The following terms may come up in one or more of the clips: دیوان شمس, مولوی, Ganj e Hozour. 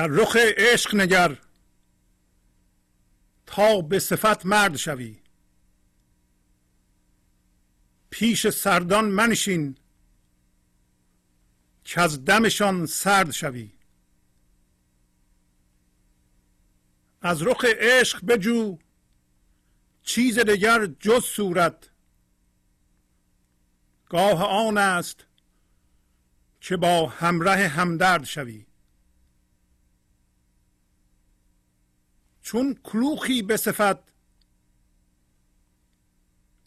در رخ عشق نگر تا به صفت مرد شوی. پیش سردان منشین که از دمشان سرد شوی. از رخ عشق بجو چیز دیگر جز صورت، گاه آن است که با همراه همدرد شوی. چون کلوخی به صفت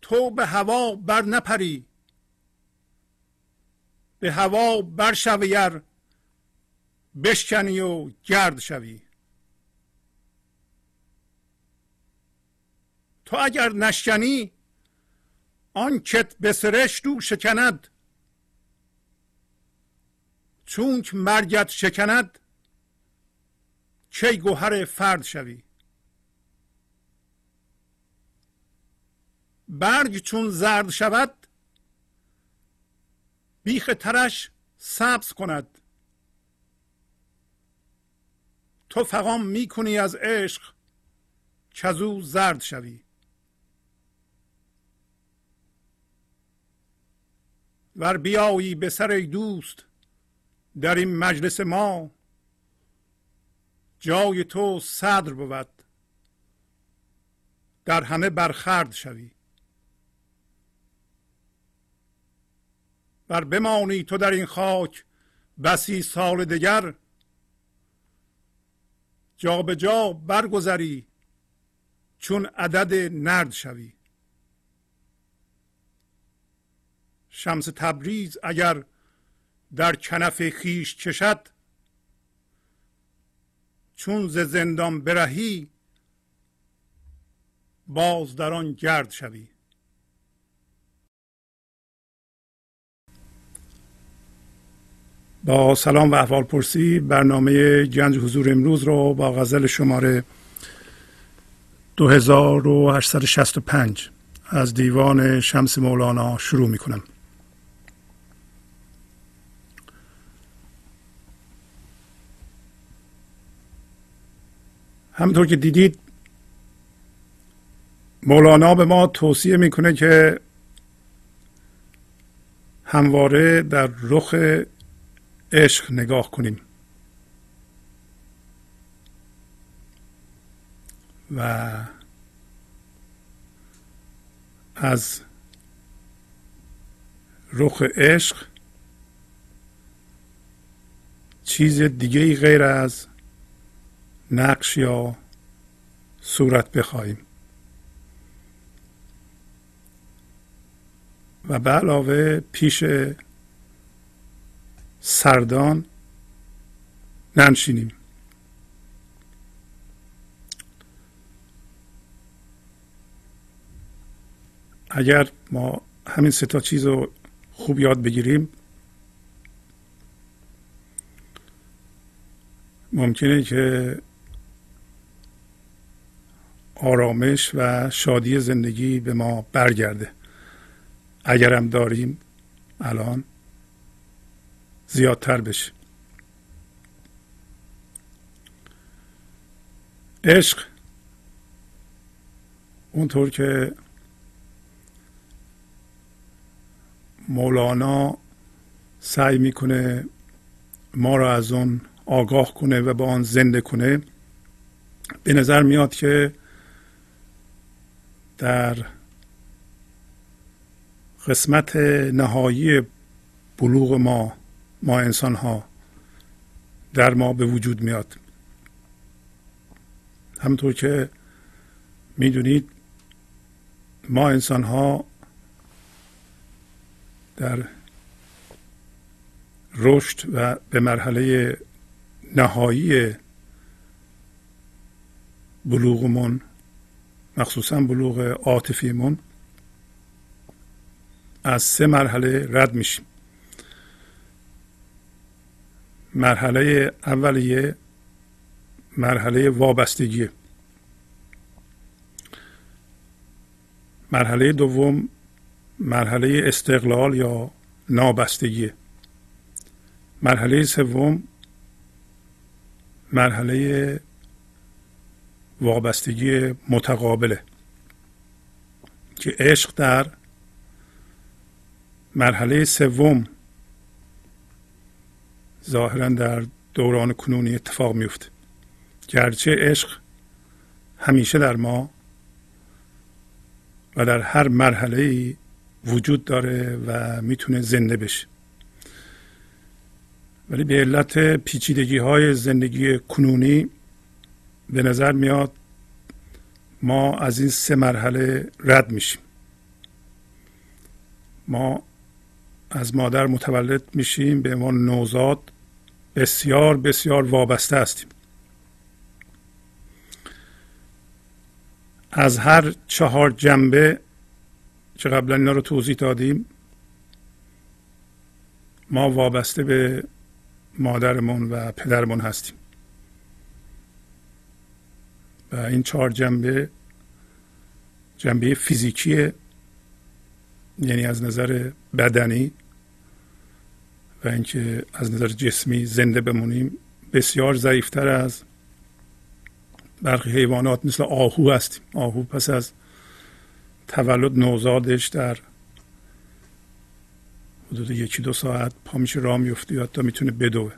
تو به هوا بر نپری، به هوا بر شویر بشکنی و گرد شوی. تو اگر نشکنی آن کت به سرشت او شکند، چونک مرگت شکند چه گوهر فرد شوی. برگ چون زرد شود بیخ ترش سبز کند. تو فغان می کنی از عشق که از او زرد شوی. ور بیایی به سر دوست در این مجلس ما، جای تو صدر بود در همه برخرد شوی. ور بمانی تو در این خاک بسی سال دگر، جا به جا برگذری چون عدد نرد شوی. شمس تبریز اگر در کنف خیش چشد، چون ز زندان برهی باز در آن گرد شوی. با سلام و احوال پرسی، برنامه گنج حضور امروز رو با غزل شماره 2865 از دیوان شمس مولانا شروع می کنم. همطور که دیدید مولانا به ما توصیه میکنه که همواره در رخ عشق نگاه کنیم و از رخ عشق چیز دیگه‌ای غیر از نقش یا صورت بخواهیم و به علاوه پیش سردان ننشینیم. اگر ما همین سه تا چیز رو خوب یاد بگیریم ممکنه که آرامش و شادی زندگی به ما برگرده. اگرم داریم الان زیادتر بشه. عشق اونطور که مولانا سعی میکنه ما را از اون آگاه کنه و با آن زنده کنه، به نظر میاد که در قسمت نهایی بلوغ ما انسان ها در ما به وجود میاد. همونطور که میدونید ما انسان ها در رشد و به مرحله نهایی بلوغمون، مخصوصا بلوغ عاطفیمون، از سه مرحله رد میشیم. مرحله اولیه مرحله وابستگیه. مرحله دوم مرحله استقلال یا نابستگیه. مرحله سوم مرحله وابستگی متقابله که عشق در مرحله سوم ظاهراً در دوران کنونی اتفاق میفته، گرچه عشق همیشه در ما و در هر مرحله‌ای وجود داره و میتونه زنده بشه، ولی به علت پیچیدگی‌های زندگی کنونی به نظر میاد ما از این سه مرحله رد میشیم. ما از مادر متولد میشیم، به عنوان نوزاد بسیار بسیار وابسته هستیم. از هر چهار جنبه که قبلا اینا رو توضیح دادیم ما وابسته به مادرمون و پدرمون هستیم و این چهار جنبه، جنبه فیزیکیه یعنی از نظر بدنی و اینکه از نظر جسمی زنده بمونیم بسیار ضعیفتر از برخی حیوانات مثل آهو هستیم. آهو پس از تولد نوزادش در حدود 1-2 ساعت پا میشه راه میفته یا حتی میتونه بدوه.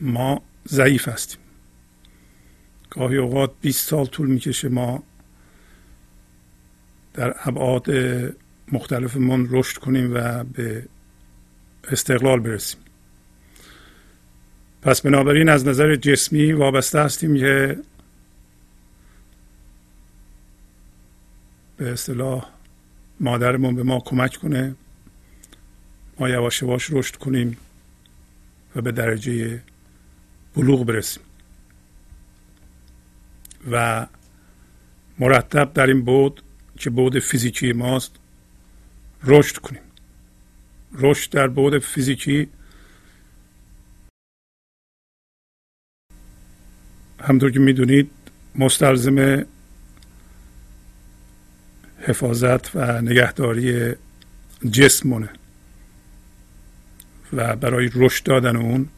ما ضعیف هستیم، گاهی اوقات 20 سال طول میکشه ما در ابعاد مختلفمون رشد کنیم و به استقلال برسیم. پس بنابراین از نظر جسمی وابسته هستیم که به اصطلاح مادرمون به ما کمک کنه ما یواش یواش رشد کنیم و به درجه بلوغ برسیم و مرتب در این بود که بود فیزیکی ماست رشد کنیم. رشد در بود فیزیکی همونطور که میدونید مستلزم حفاظت و نگهداری جسمونه و برای رشد دادن اون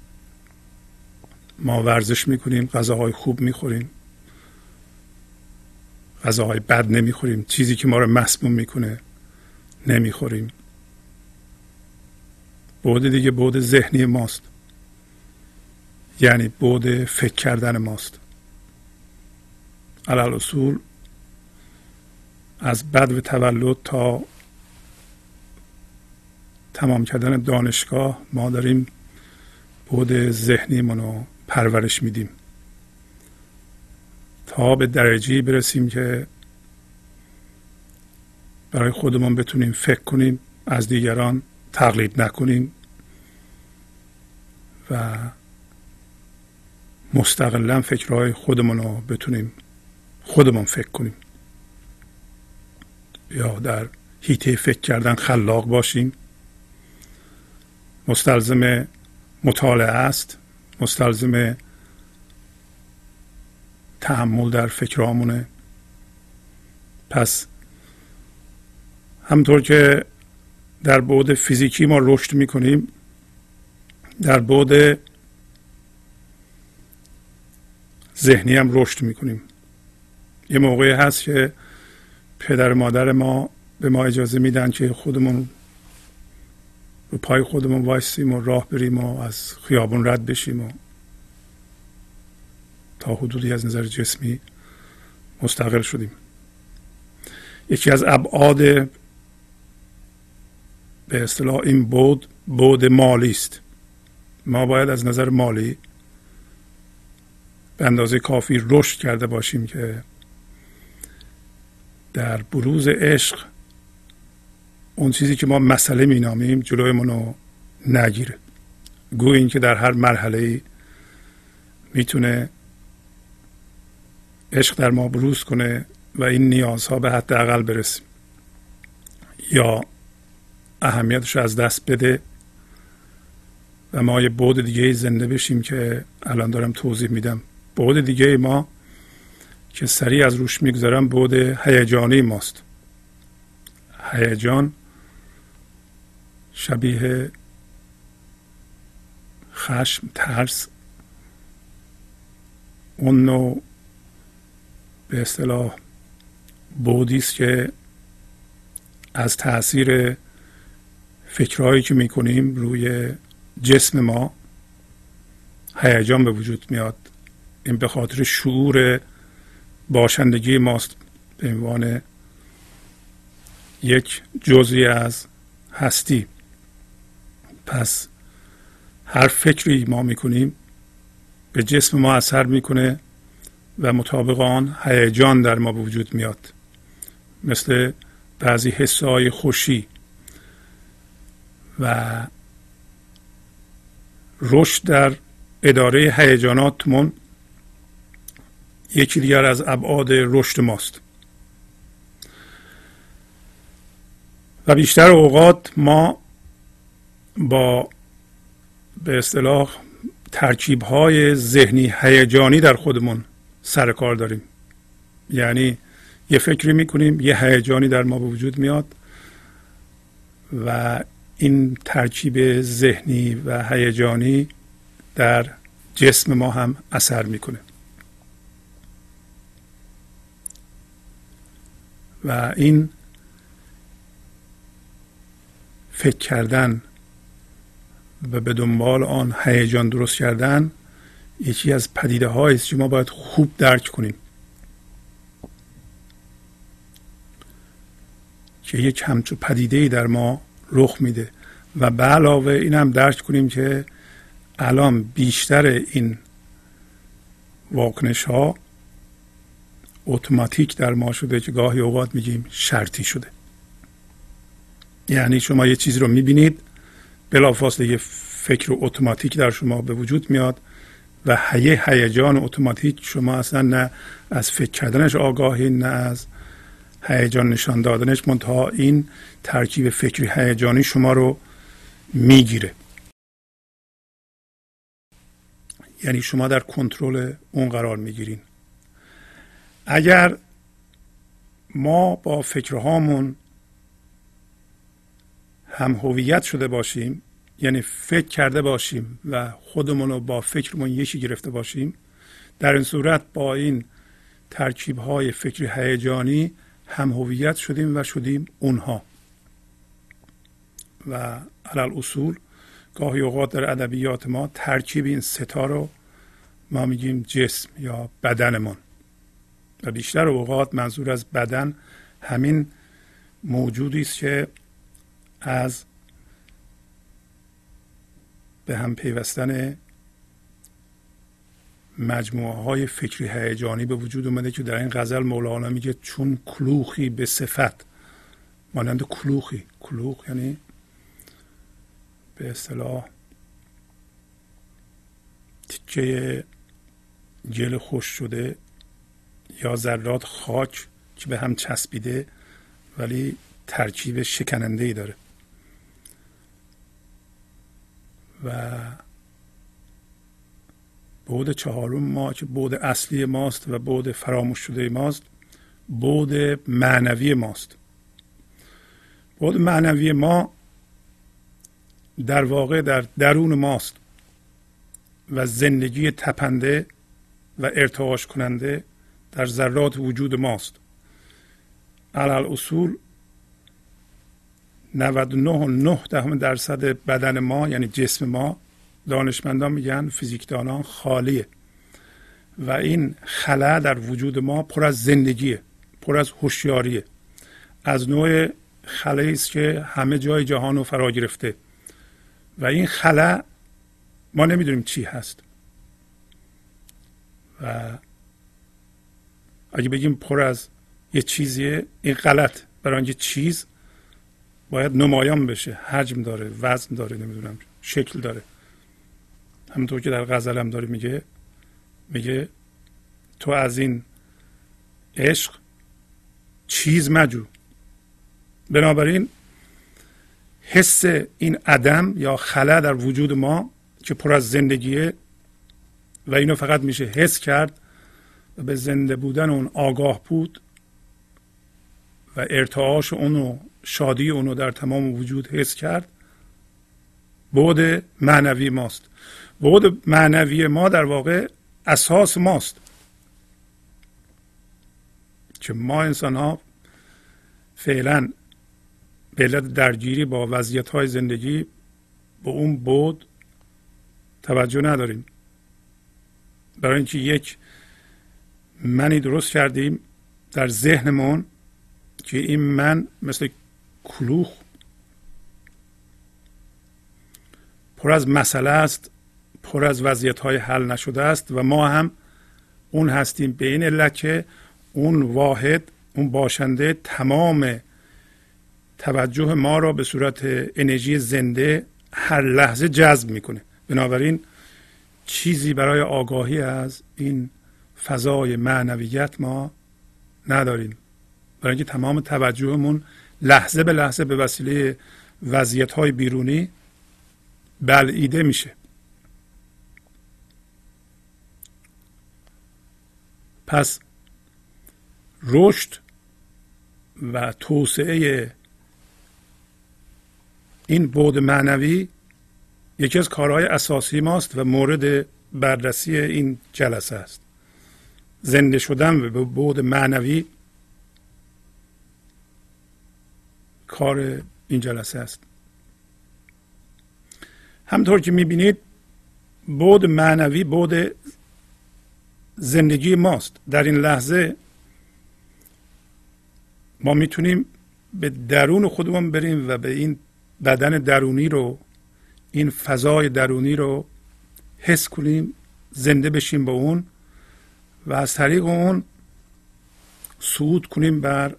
ما ورزش میکنیم، غذاهای خوب میخوریم، غذاهای بد نمیخوریم، چیزی که ما رو مسموم میکنه نمیخوریم. بعد دیگه بعد ذهنی ماست یعنی بعد فکر کردن ماست. علی‌الاصول از بدو تولد تا تمام کردن دانشگاه ما داریم بعد ذهنی منو پرورش میدیم تا به درجه‌ای برسیم که برای خودمون بتونیم فکر کنیم، از دیگران تقلید نکنیم و مستقلاً فکرهای خودمون رو بتونیم خودمون فکر کنیم یا در حیطه فکر کردن خلاق باشیم. مستلزم مطالعه است، مستلزم تحمل در فکرامونه. پس همطور که در بعد فیزیکی ما رشد میکنیم در بعد ذهنی هم رشد میکنیم. یه موقعی هست که پدر مادر ما به ما اجازه میدن که خودمون رو پای خودمون وایسیم و راه بریم و از خیابون رد بشیم و تا حدودی از نظر جسمی مستقل شدیم. یکی از ابعاد به اصطلاح این بعد مالی است. ما باید از نظر مالی به اندازه کافی رشد کرده باشیم که در بروز عشق اون چیزی که ما مسئله می نامیم جلوی منو نگیره. گویا این که در هر مرحله‌ای میتونه عشق در ما بروز کنه و این نیازها به حداقل برسیم یا اهمیتش از دست بده و ما یه بعد دیگه زنده بشیم که الان دارم توضیح میدم. بعد دیگه ما که سریع از روش میگذارم بعد هیجانی ماست. هیجان شبیه خشم، ترس اون نوع به اصطلاح بودی است که از تاثیر فکرهایی که میکنیم روی جسم ما هیجان به وجود میاد. این به خاطر شعور باشندگی ماست به عنوان یک جزئی از هستی. پس هر فکری ما میکنیم به جسم ما اثر میکنه و مطابق آن هیجان در ما به وجود میاد، مثل بعضی حسای خوشی. و رشد در اداره هیجاناتمون یکی دیگر از ابعاد رشد ماست. و بیشتر اوقات ما با به اصطلاح ترکیب‌های ذهنی هیجانی در خودمون سر کار داریم، یعنی یه فکری میکنیم یه هیجانی در ما به وجود میاد و این ترکیب ذهنی و هیجانی در جسم ما هم اثر میکنه و این فکر کردن و به دنبال آن هیجان درست کردن یکی از پدیده هایی است که ما باید خوب درک کنیم که یک همچون پدیده‌ای در ما رخ میده و به علاوه این هم درک کنیم که الان بیشتر این واکنش ها اتوماتیک در ما شده که گاهی اوقات میگیم شرطی شده. یعنی شما یه چیزی رو میبینید بلافاصله یه فکر اتوماتیک در شما به وجود میاد و هیجان اتوماتیک، شما اصلا نه از فکر کردنش آگاهی نه از هیجان نشان دادنش، منتها این ترکیب فکری هیجانی شما رو میگیره. یعنی شما در کنترل اون قرار میگیرین. اگر ما با فکرهامون هم هویت شده باشیم، یعنی فکر کرده باشیم و خودمون رو با فکرمون یکی گرفته باشیم، در این صورت با این ترکیب‌های فکری هیجانی هم هویت شدیم اونها. و علل اصول گاهی اوقات در ادبیات ما ترکیب این ستا رو ما میگیم جسم یا بدنمون و بیشتر اوقات منظور از بدن همین موجودی است که از به هم پیوستن مجموعه های فکری هیجانی به وجود اومده که در این غزل مولانا میگه چون کلوخی به صفت، مانند کلوخی. کلوخ یعنی به اصطلاح تیکه گل خشک شده یا ذرات خاک که به هم چسبیده ولی ترکیب شکننده ای داره. و بعد چهارم ما که بعد اصلی ماست و بعد فراموش شده ماست، بعد معنوی ماست. بعد معنوی ما در واقع در درون ماست و زندگی تپنده و ارتعاش کننده در ذرات وجود ماست. علل اصول 99.9% بدن ما یعنی جسم ما، دانشمندان میگن، فیزیکدانان، خالیه و این خلا در وجود ما پر از زندگیه، پر از هوشیاریه، از نوع خلایی است که همه جای جهان رو فرا گرفته و این خلا ما نمیدونیم چی هست. و اگه بگیم پر از یه چیزیه این غلط، برای اینکه چیز باید نمایان بشه، حجم داره، وزن داره، نمیدونم شکل داره. همونطور که در غزل هم داره میگه تو از این عشق چیز مجو. بنابراین حس این عدم یا خلا در وجود ما که پر از زندگیه و اینو فقط میشه حس کرد و به زنده بودن اون آگاه بود و ارتعاش اونو، شادی اونو در تمام وجود حس کرد، بعد معنوی ماست. بعد معنوی ما در واقع اساس ماست. که ما انسان ها فعلا به علت درگیری با وضعیت های زندگی به اون بود توجه نداریم. برای اینکه یک منی درست کردیم در ذهنمون که این من مثل کلوخ پر از مسئله است، پر از وضعیت های حل نشده است و ما هم اون هستیم، به این علت که اون واحد، اون باشنده تمام توجه ما را به صورت انرژی زنده هر لحظه جذب میکنه. بنابراین چیزی برای آگاهی از این فضای معنویت ما نداریم، برای اینکه تمام توجهمون لحظه به لحظه به وسیله وضعیت‌های بیرونی بلعیده میشه. پس رشد و توسعه این بعد معنوی یکی از کارهای اساسی ماست و مورد بررسی این جلسه است. زنده شدن به بعد معنوی کار این جلسه است. همطور که میبینید بعد معنوی بعد زندگی ماست. در این لحظه ما میتونیم به درون خودمون بریم و به این بدن درونی رو، این فضای درونی رو حس کنیم، زنده بشیم با اون و از طریق اون صعود کنیم بر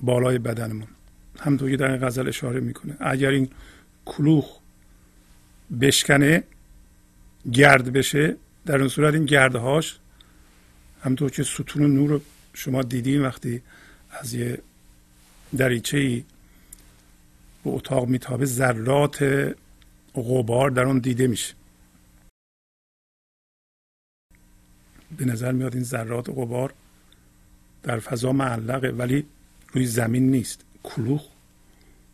بالای بدنمون. همونطور که در این غزل اشاره میکنه اگر این کلوخ بشکنه، گرد بشه، در اون صورت این گردهاش، همونطور که ستون نور رو شما دیدین وقتی از یه دریچه‌ای به اتاق میتابه، ذرات غبار در اون دیده میشه. به نظر میاد این ذرات غبار در فضا معلقه ولی روی زمین نیست. کلوخ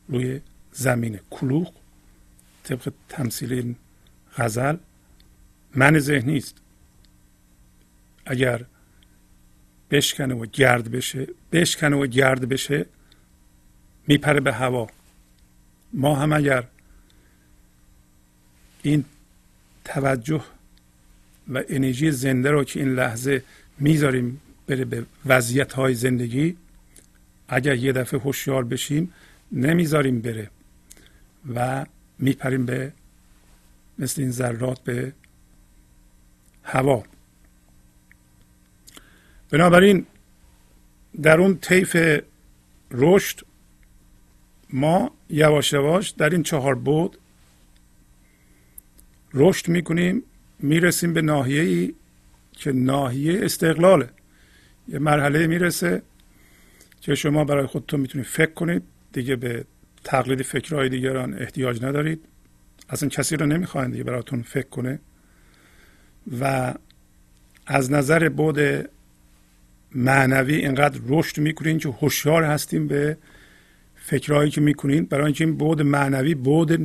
روی زمینه. کلوخ طبق تمثیل این غزل من ذهنی است. اگر بشکنه و گرد بشه، میپره به هوا. ما هم اگر این توجه و انرژی زنده رو که این لحظه میذاریم بره به وضعیت‌های زندگی، اگر یه دفعه هوشیار بشیم نمیذاریم بره و میپریم به مثل این ذرات به هوا. بنابراین در اون طیف رشد ما یواش یواش در این 4 بعد رشد میکنیم، میرسیم به ناحیه‌ای که ناحیه استقلاله. یه مرحله میرسه که شما برای خودتون میتونید فکر کنید، دیگه به تقلید فکرهای دیگران احتیاج ندارید، اصلا کسی رو نمیخواید دیگه براتون فکر کنه و از نظر بعد معنوی اینقدر رشد میکنین که هوشیار هستیم به فکرهایی که میکنین، برای اینکه این بعد معنوی بعد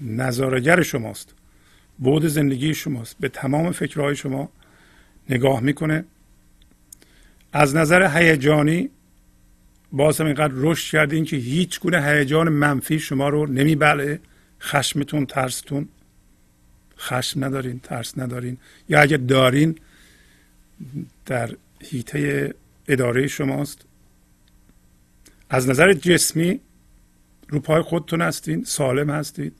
نظارگر شماست، بعد زندگی شماست، به تمام فکرهای شما نگاه میکنه. از نظر هیجانی باز هم اینقدر رشد کردین که هیچ گونه هیجان منفی شما رو نمیبلعه. خشمتون، ترستون، خشم ندارین، ترس ندارین، یا اگه دارین در حیطه اداره شماست. از نظر جسمی رو پای خودتون هستین، سالم هستید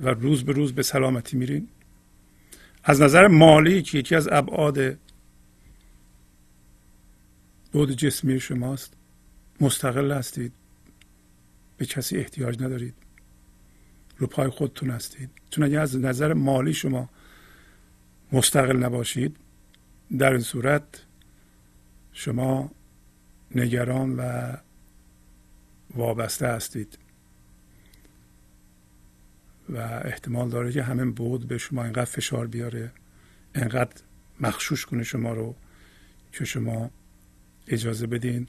و روز به روز به سلامتی میرین. از نظر مالی که یکی از ابعاد بود جسمی شماست، مستقل هستید، به کسی احتیاج ندارید، رو پای خودتون هستید. چون اگه از نظر مالی شما مستقل نباشید، در این صورت شما نگران و وابسته هستید و احتمال داره که همین بود به شما اینقدر فشار بیاره، اینقدر مخشوش کنه شما رو که شما اجازه بدین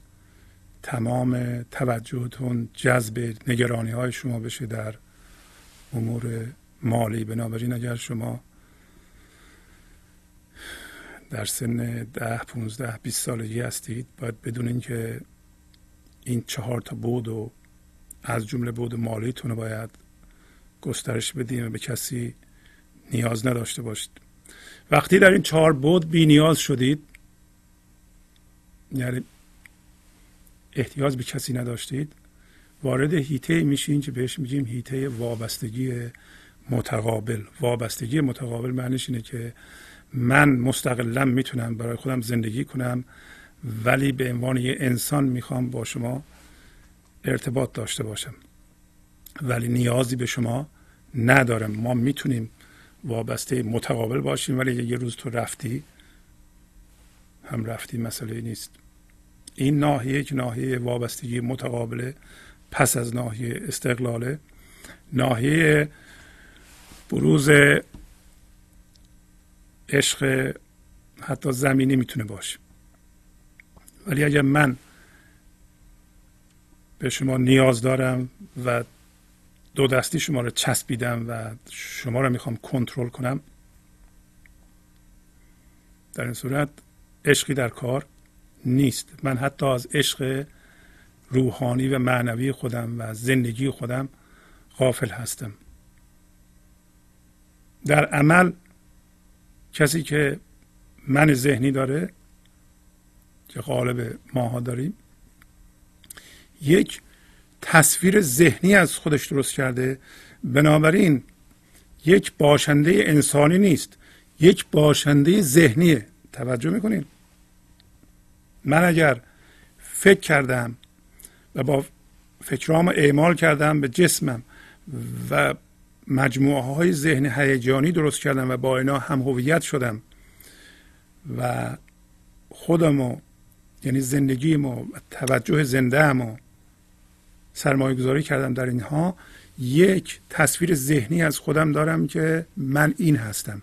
تمام توجهتون جذب نگرانی های شما بشه در امور مالی. بنابراین اگر شما در سن 10، 15، 20 سالگی هستید باید بدونین که این 4 تا بود و از جمله بود مالیتون رو باید گسترش بدین و به کسی نیاز نداشته باشید. وقتی در این 4 بود بی نیاز شدید، یعنی احتیاج به کسی نداشتید، وارد هیته میشین که بهش میگیم هیته وابستگی متقابل. وابستگی متقابل معنیش اینه که من مستقلا میتونم برای خودم زندگی کنم ولی به عنوان یه انسان میخوام با شما ارتباط داشته باشم ولی نیازی به شما ندارم. ما میتونیم وابسته متقابل باشیم ولی یه روز تو رفتی هم رفتی، مسئله نیست. این ناحیه که ناحیه وابستگی متقابله، پس از ناحیه استقلاله، ناحیه بروز عشق حتی زمینی میتونه باشه. ولی اگر من به شما نیاز دارم و دو دستی شما رو چسبیدم و شما رو میخوام کنترل کنم، در این صورت عشقی در کار نیست. من حتی از عشق روحانی و معنوی خودم و زندگی خودم غافل هستم. در عمل کسی که من ذهنی داره که غالب ماها داریم، یک تصویر ذهنی از خودش درست کرده، بنابراین یک باشنده انسانی نیست، یک باشنده ذهنیه. توجه میکنین؟ من اگر فکر کردم و با فکرام اعمال کردم به جسمم و مجموعه های ذهن هیجانی درست کردم و با اینا هم هویت شدم و خودمو یعنی زندگیمو و توجه زندهمو سرمایه گذاری کردم در اینها، یک تصویر ذهنی از خودم دارم که من این هستم.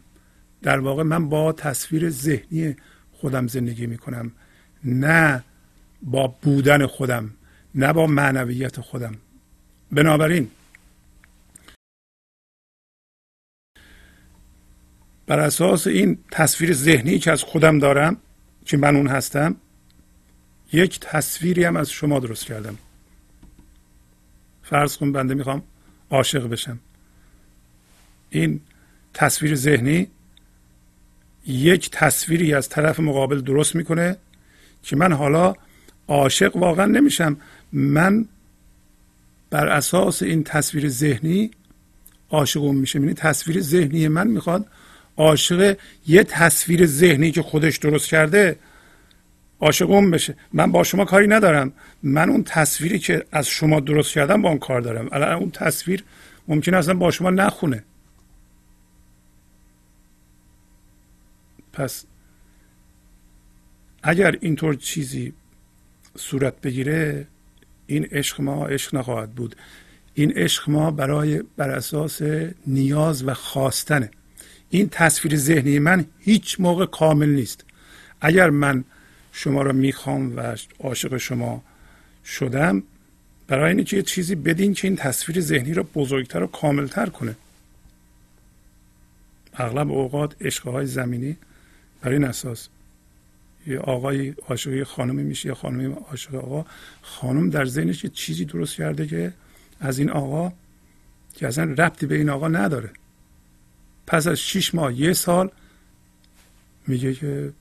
در واقع من با تصویر ذهنی خودم زندگی میکنم، نه با بودن خودم، نه با معنویت خودم. بنابراین بر اساس این تصویر ذهنی که از خودم دارم که من اون هستم، یک تصویری هم از شما درست کردم. فرض کن بنده میخوام عاشق بشم، این تصویر ذهنی یک تصویری از طرف مقابل درست میکنه که من حالا عاشق واقعا نمیشم، من بر اساس این تصویر ذهنی عاشق میشم. یعنی تصویر ذهنی من میخواد عاشق یه تصویر ذهنی که خودش درست کرده عاشق اون بشه. من با شما کاری ندارم، من اون تصویری که از شما درست کردم با اون کار دارم. الان اون تصویر ممکنه اصلا با شما نخونه. پس اگر اینطور چیزی صورت بگیره، این عشق ما عشق نخواهد بود. این عشق ما بر اساس نیاز و خواستنه. این تصویر ذهنی من هیچ موقع کامل نیست. اگر من شما را میخوام و عاشق شما شدم، برای اینکه یه چیزی بدین که این تصویر ذهنی را بزرگتر و کاملتر کنه. اغلب اوقات عشقهای زمینی بر این اساس، یه آقای عاشق یه خانمی میشه، یه خانمی عاشق آقا. خانم در ذهنش یه چیزی درست کرده که از این آقا که اصلا ربطی به این آقا نداره. پس از 6 ماه، یه سال، میگه که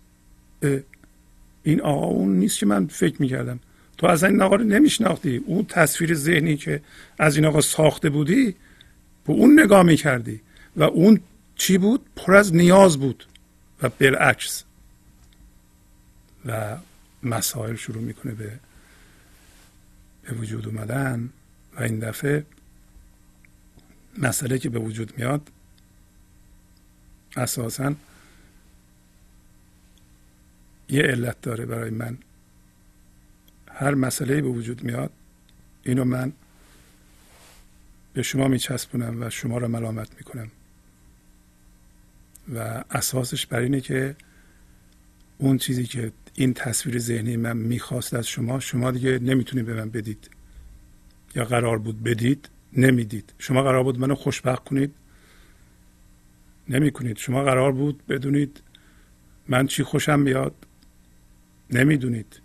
این آقا اون نیست که من فکر میکردم. تو از این آقا رو نمیشناختی، اون تصویر ذهنی که از این آقا ساخته بودی به اون نگاه میکردی و اون چی بود؟ پر از نیاز بود و بالعکس. و مسائل شروع میکنه به وجود اومدن و این دفعه مسئله که به وجود میاد اساساً یه علت داره. برای من هر مسئله‌ای به وجود میاد، اینو من به شما میچسبونم و شما رو ملامت میکنم و اساسش بر اینه که اون چیزی که این تصویر ذهنی من میخواست از شما، شما دیگه نمیتونید به من بدید، یا قرار بود بدید نمیدید. شما قرار بود منو خوشبخت کنید، نمی کنید. شما قرار بود بدونید من چی خوشم بیاد نمیدونید.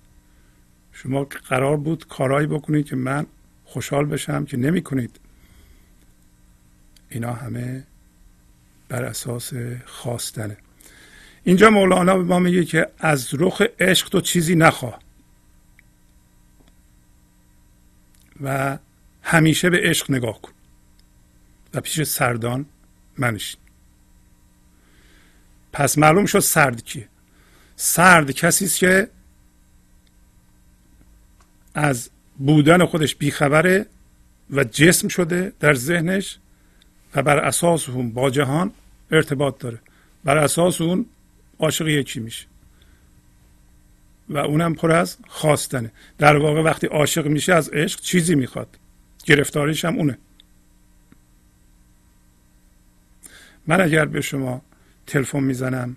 شما قرار بود کارایی بکنید که من خوشحال بشم که نمیکنید. اینا همه بر اساس خواستنه. اینجا مولانا به ما میگه که از رخ عشق تو چیزی نخواه و همیشه به عشق نگاه کن و پیش سردان منشین. پس معلوم شد سرد کیه؟ سرد کسی است که از بودن خودش بیخبره و جسم شده در ذهنش و بر اساس اون با جهان ارتباط داره، بر اساس اون عاشق یکی میشه و اونم پر از خواستنه. در واقع وقتی عاشق میشه از عشق چیزی میخواد، گرفتاریش هم اونه. من اگر به شما تلفن میزنم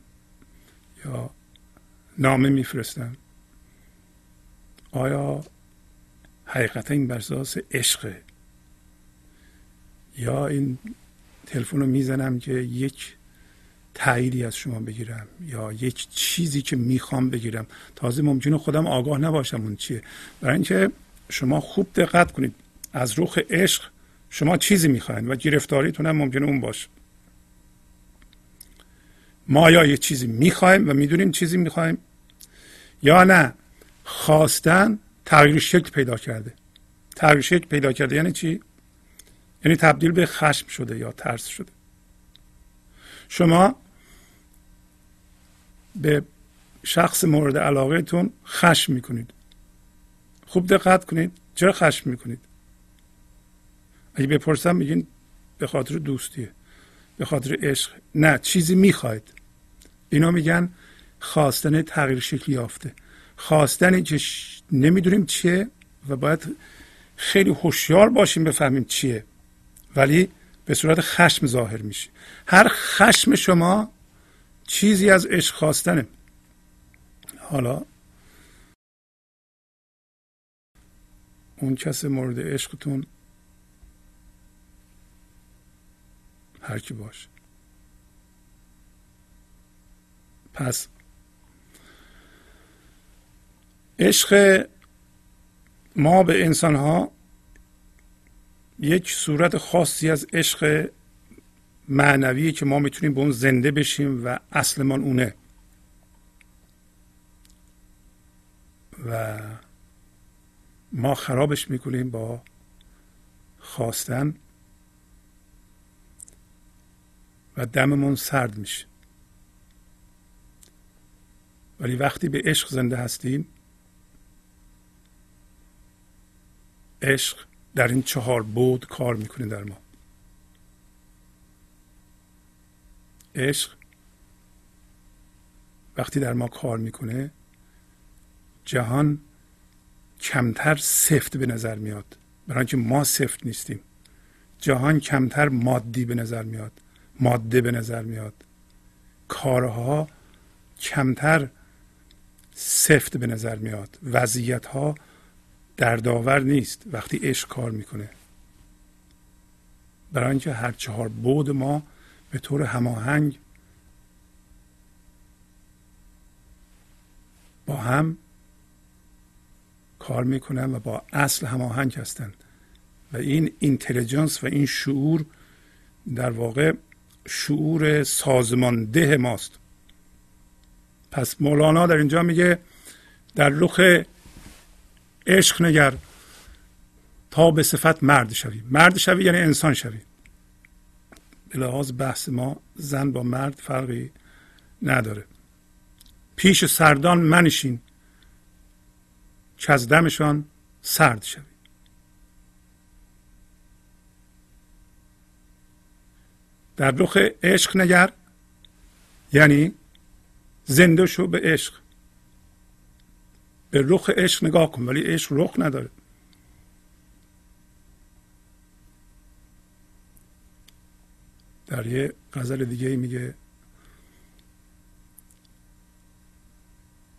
یا نامه میفرستم، آیا حقیقتا این بر اساس عشقه یا این تلفن رو میزنم که یک تأییدی از شما بگیرم یا یک چیزی که میخوام بگیرم؟ تازه ممکنه خودم آگاه نباشم اون چیه. برای اینکه شما خوب دقت کنید، از رخ عشق شما چیزی میخواین و گرفتاریتون هم ممکنه اون باشه. ما یا یه چیزی میخوایم و میدونیم چیزی میخوایم، یا نه خواستن تغییر شکل پیدا کرده. تغییر شکل پیدا کرده یعنی چی؟ یعنی تبدیل به خشم شده یا ترس شده. شما به شخص مورد علاقه تون خشم میکنید. خوب دقت کنید چرا خشم میکنید. اگه بپرسم میگین به خاطر دوستیه، به خاطر عشق. نه، چیزی میخواید. اینا میگن خواستن تغییر شکل یافته. خواستنی که نمیدونیم چیه و باید خیلی هوشیار باشیم بفهمیم چیه، ولی به صورت خشم ظاهر میشه. هر خشم شما چیزی از عشق خواستنه. حالا اون کس مورد عشقتون هر کی باشه. پس عشق ما به انسان ها یک صورت خاصی از عشق معنویه که ما میتونیم به اون زنده بشیم و اصلمان اونه و ما خرابش میکنیم با خواستن و دممون سرد میشه. ولی وقتی به عشق زنده هستیم، عشق در این چهار بود کار میکنه در ما. عشق وقتی در ما کار میکنه، جهان کمتر سفت به نظر میاد، برای اینکه ما سفت نیستیم. جهان کمتر مادی به نظر میاد، ماده به نظر میاد. کارها کمتر سفت به نظر میاد، وضعیتها دردآور نیست وقتی عشق کار میکنه، برای اینکه هر چهار بعد ما به طور هماهنگ با هم کار میکنن و با اصل هماهنگ هستند. و این اینتلیجنس و این شعور در واقع شعور سازمانده ماست. پس مولانا در اینجا میگه در رخ عشق نگر تا به صفت مرد شوی. مرد شوی یعنی انسان شوی. به لحاظ بحث ما زن با مرد فرقی نداره. پیش سردان منشین که از دمشان سرد شوی. در رخ عشق نگر یعنی زنده شو به عشق. به رخ عشق نگاه کن، ولی عشق رخ نداره. در یه غزل دیگه میگه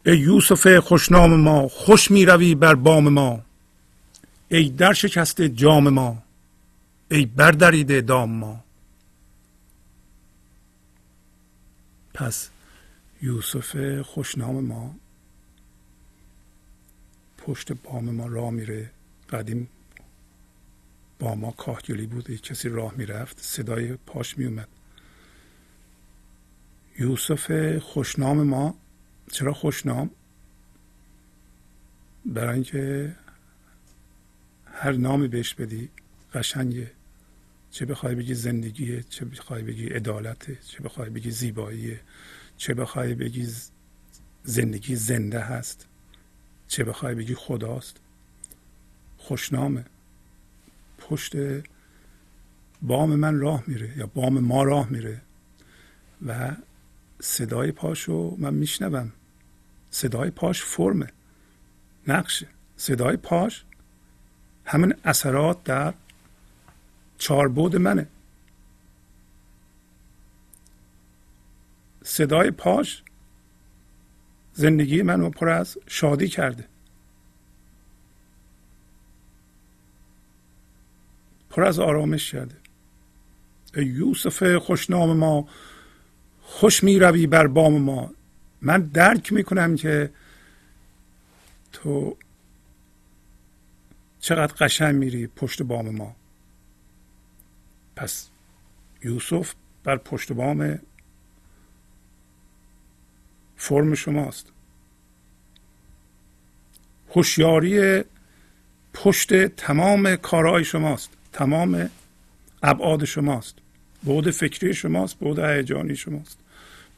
ای یوسف خوشنام ما خوش میروی بر بام ما، ای در شکسته جام ما، ای بردریده دام ما. پس یوسف خوشنام ما پشت بام ما راه میره. قدیم بام ما کاهگلی بود، یک کسی راه میرفت صدای پاش میومد. یوسف خوشنام ما، چرا خوشنام؟ برای اینکه هر نامی بهش بدی قشنگه، چه بخوای بگی زندگیه، چه بخوای بگی عدالته، چه بخوای بگی زیباییه، چه بخوای بگی زندگی زنده هست، چه بخوای بگی خداست، خوشنامه. پشت بام من راه میره یا بام ما راه میره و صدای پاشو من میشنوم. صدای پاش فرمه، نقشه. صدای پاش همین اثرات در چهار بعد منه. صدای پاش زندگی منو پر از شادی کرده، پر از آرامش کرده. ای یوسف خوشنام ما خوش می روی بر بام ما. من درک می کنم که تو چقدر قشنگ میری پشت بام ما. پس یوسف بر پشت بام فرم شماست. هوشیاری پشت تمام کارهای شماست، تمام ابعاد شماست، بعد فکری شماست، بعد هیجانی شماست،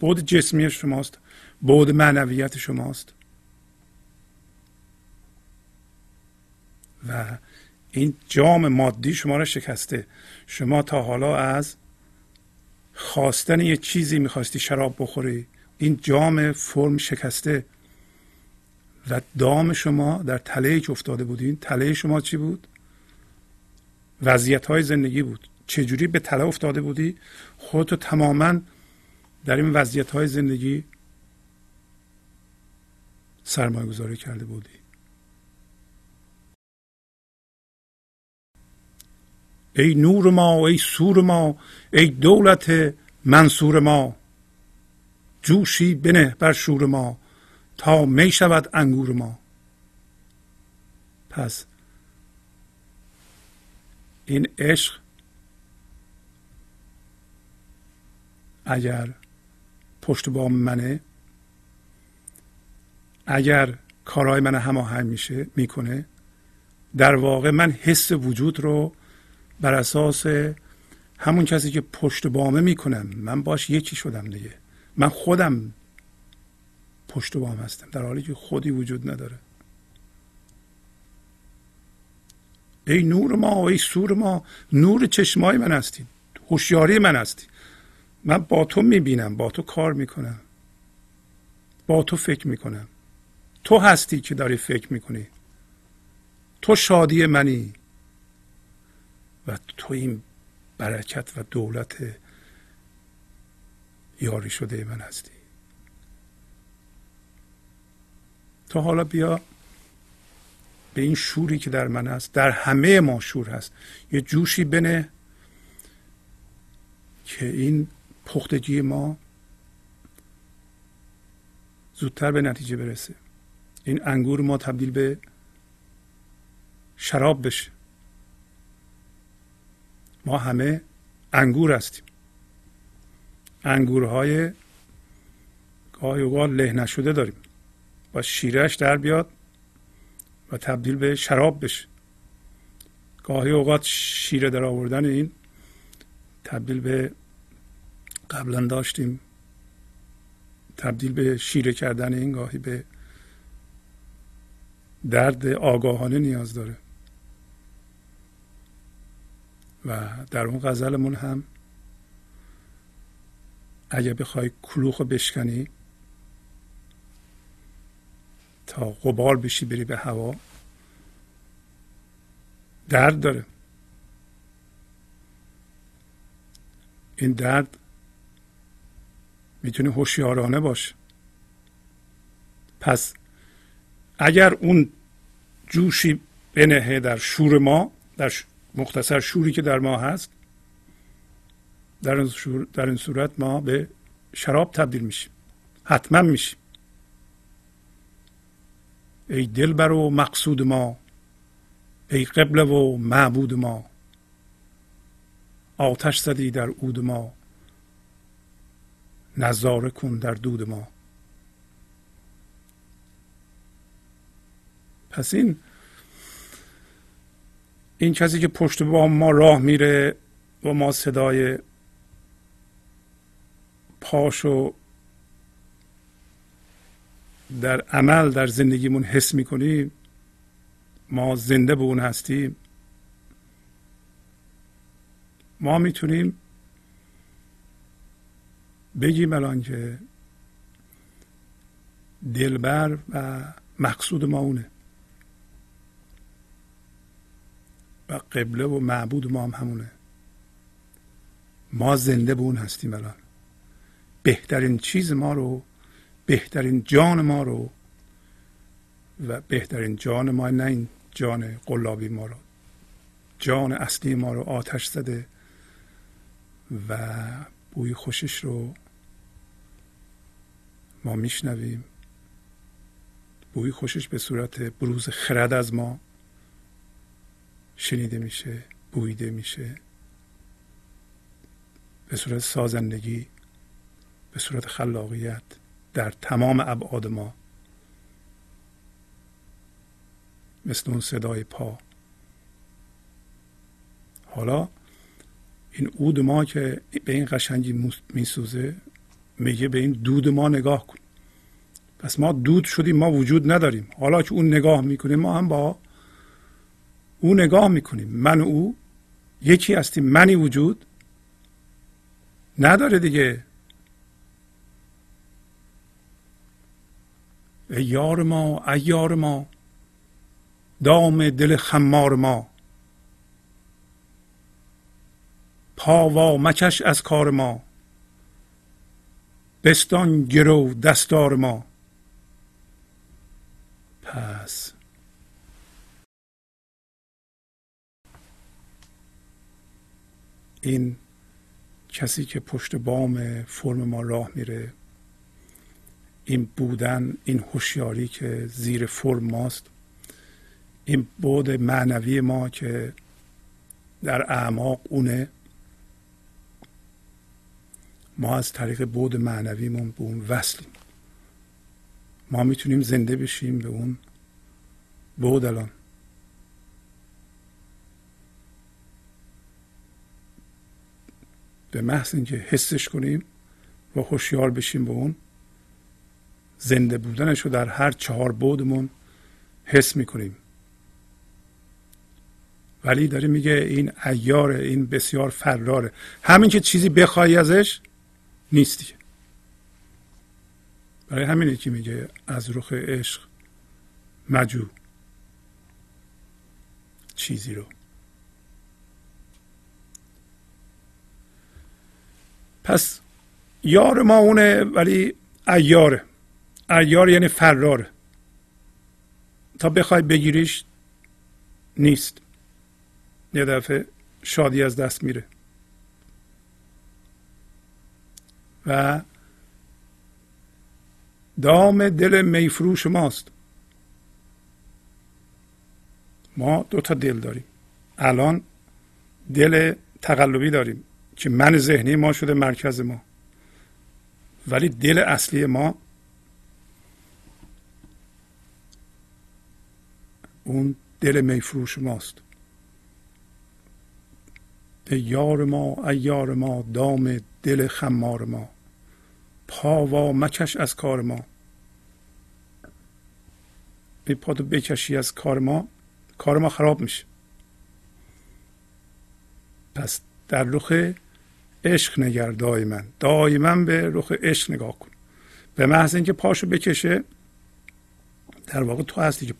بعد جسمی شماست، بعد معنویت شماست. و این جام مادی شما را شکسته. شما تا حالا از خواستن یه چیزی میخواستی، شراب بخوری، این جام فرم شکسته و دام شما در تله‌ای که افتاده بودین. تله شما چی بود؟ وضعیت‌های زندگی بود. چجوری به تله افتاده بودی؟ خودتو تماماً در این وضعیت‌های زندگی سرمایه‌گذاری کرده بودی. ای نور ما، ای سور ما، ای دولت منصور ما، جوشی بنه بر شور ما تا می شود انگور ما. پس این عشق اگر پشت بام منه، اگر کارهای من هماهنگ میشه میکنه، در واقع من حس وجود رو بر اساس همون کسی که پشت بامه میکنم، من باش یکی شدم دیگه. من خودم پشت بام هستم در حالی که خودی وجود نداره. ای نور ما، ای سور ما، نور چشمای من هستی، هوشیاری من هستی. من با تو میبینم، با تو کار میکنم، با تو فکر میکنم. تو هستی که داری فکر میکنی، تو شادی منی و تو این برکت و دولت یاری شده من هستی. تو حالا بیا به این شوری که در من هست، در همه ما شور هست، یه جوشی بنه که این پختگی ما زودتر به نتیجه برسه، این انگور ما تبدیل به شراب بشه. ما همه انگور هستیم، انگورهای گاهی اوقات له نشده داریم، با شیرش در بیاد و تبدیل به شراب بشه. گاهی اوقات شیر در آوردن این تبدیل به، قبلا داشتیم، تبدیل به شیره کردن این گاهی به درد آگاهانه نیاز داره. و در اون غزلمون هم اگه بخوای کلوخو بشکنی تا غبار بشی بری به هوا، درد داره. این درد میتونه هوشیارانه باشه. پس اگر اون جوشی بنهه در شور ما، در مختصر شوری که در ما هست، در این صورت ما به شراب تبدیل میشیم. حتما میشیم. ای دلبر و مقصود ما، ای قبله و معبود ما، آتش زدی در عود ما، نظاره کن در دود ما. پس این کسی که پشت با ما راه میره و ما صدای پاشو در عمل در زندگیمون حس میکنیم، ما زنده به اون هستیم، ما میتونیم بگیم الان که دلبر و مقصود ما اونه و قبله و معبود ما هم همونه. ما زنده به اون هستیم الان. بهترین چیز ما رو، بهترین جان ما رو، و بهترین جان ما نه این جان قلابی ما رو، جان اصلی ما رو آتش زده و بوی خوشش رو ما میشنویم. بوی خوشش به صورت بروز خرد از ما شنیده میشه، بویده میشه، به صورت سازندگی، به صورت خلاقیت در تمام ابعاد ما، مثل اون صدای پا. حالا این عود ما که به این قشنگی میسوزه، میگه به این دود ما نگاه کن. پس ما دود شدیم، ما وجود نداریم. حالا که اون نگاه میکنه، ما هم با او نگاه میکنیم. من و او یکی هستیم. منی وجود نداره دیگه. ای یار ما، ای یار ما، دام دل خمار ما، پا وا مکش از کار ما، بستان گرو دستار ما. پس این کسی که پشت بام فرم ما راه میره، این بودن، این هوشیاری که زیر فرم ماست، این بود معنوی ما که در اعماق اونه، ما از طریق بود معنویمون به اون وصلیم. ما میتونیم زنده بشیم به اون بود الان. به محض اینکه حسش کنیم و هوشیار بشیم به اون، زنده بودنش رو در هر چهار بودمون حس میکنیم. ولی داره میگه این عیاره، این بسیار فراره. همین که چیزی بخوای ازش نیست دیگه. برای همینه که میگه از رخ عشق مجو چیزی رو. پس یار ما اونه، ولی عیاره. عیار یعنی فراره. تا بخوای بگیریش نیست. یه دفعه شادی از دست میره. و دام دل میفروش ماست. ما دوتا دل داریم. الان دل تقلبی داریم که من ذهنی ما شده مرکز ما، ولی دل اصلی ما اون دل میفروش ماست. ای یار ما، ای یار ما، دام دل خمار ما، پا وا مکش از کار ما. ای پا تو بکشی از کار ما، کار ما خراب میشه. پس در رخ عشق نگر دایما. دایما به رخ عشق نگاه کن. به محض اینکه پاشو بکشه، در واقع تو هستی که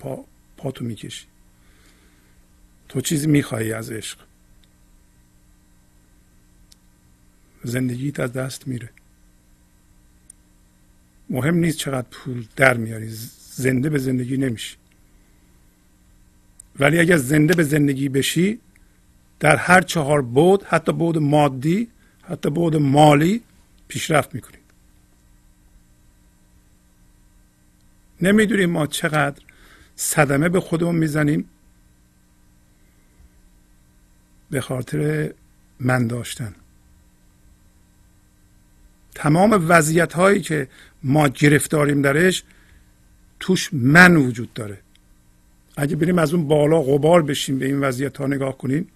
پاتو میکشی. تو چیزی میخوایی از عشق. زندگیت از دست میره. مهم نیست چقدر پول در میاری، زنده به زندگی نمیشی. ولی اگر زنده به زندگی بشی، در هر چهار بعد، حتی بعد مادی، حتی بعد مالی پیشرفت میکنی. نمیدونیم ما چقدر صدمه به خودمون میزنیم به خاطر من داشتن. تمام وضعیت هایی که ما گرفتاریم درش، توش من وجود داره. اگه بریم از اون بالا غبار بشیم به این وضعیت ها نگاه کنیم،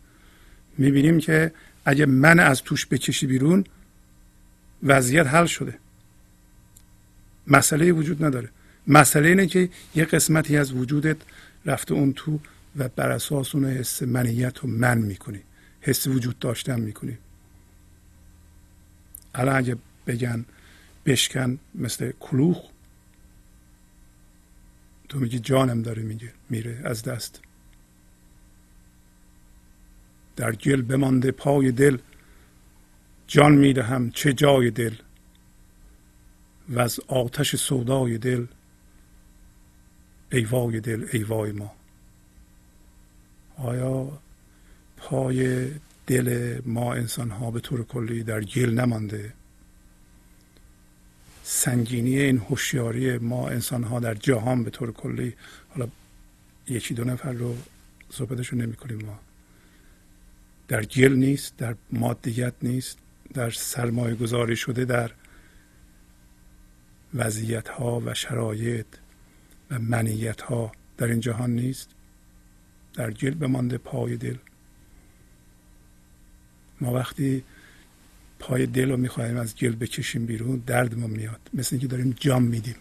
میبینیم که اگه من از توش بکشی بیرون، وضعیت حل شده، مسئله وجود نداره. مسئله اینه که یه قسمتی از وجودت رفته اون تو و بر اساس اون حس منیت رو من میکنی، حس وجود داشتن میکنی. الان اگه بگن بشکن مثل کلوخ، تو میگی جانم داره میره از دست. در گل بمانده پای دل، جان میدهم چه جای دل. و از آتش سودای دل، ایوای دل ایوای ما. آیا پای دل ما انسان ها به طور کلی در گل نمانده؟ سنگینی این هوشیاری ما انسان ها در جهان به طور کلی، حالا یکی دو نفر رو صحبتشو نمی کنیم، ما در گل نیست، در مادیت نیست، در سرمایه گذاری شده در وضعیت ها و شرایط و منیت ها در این جهان نیست. در گل بمانده پای دل. ما وقتی پای دل رو میخوایم از گل بکشیم بیرون، درد ما میاد، مثل اینکه داریم جام میدیم.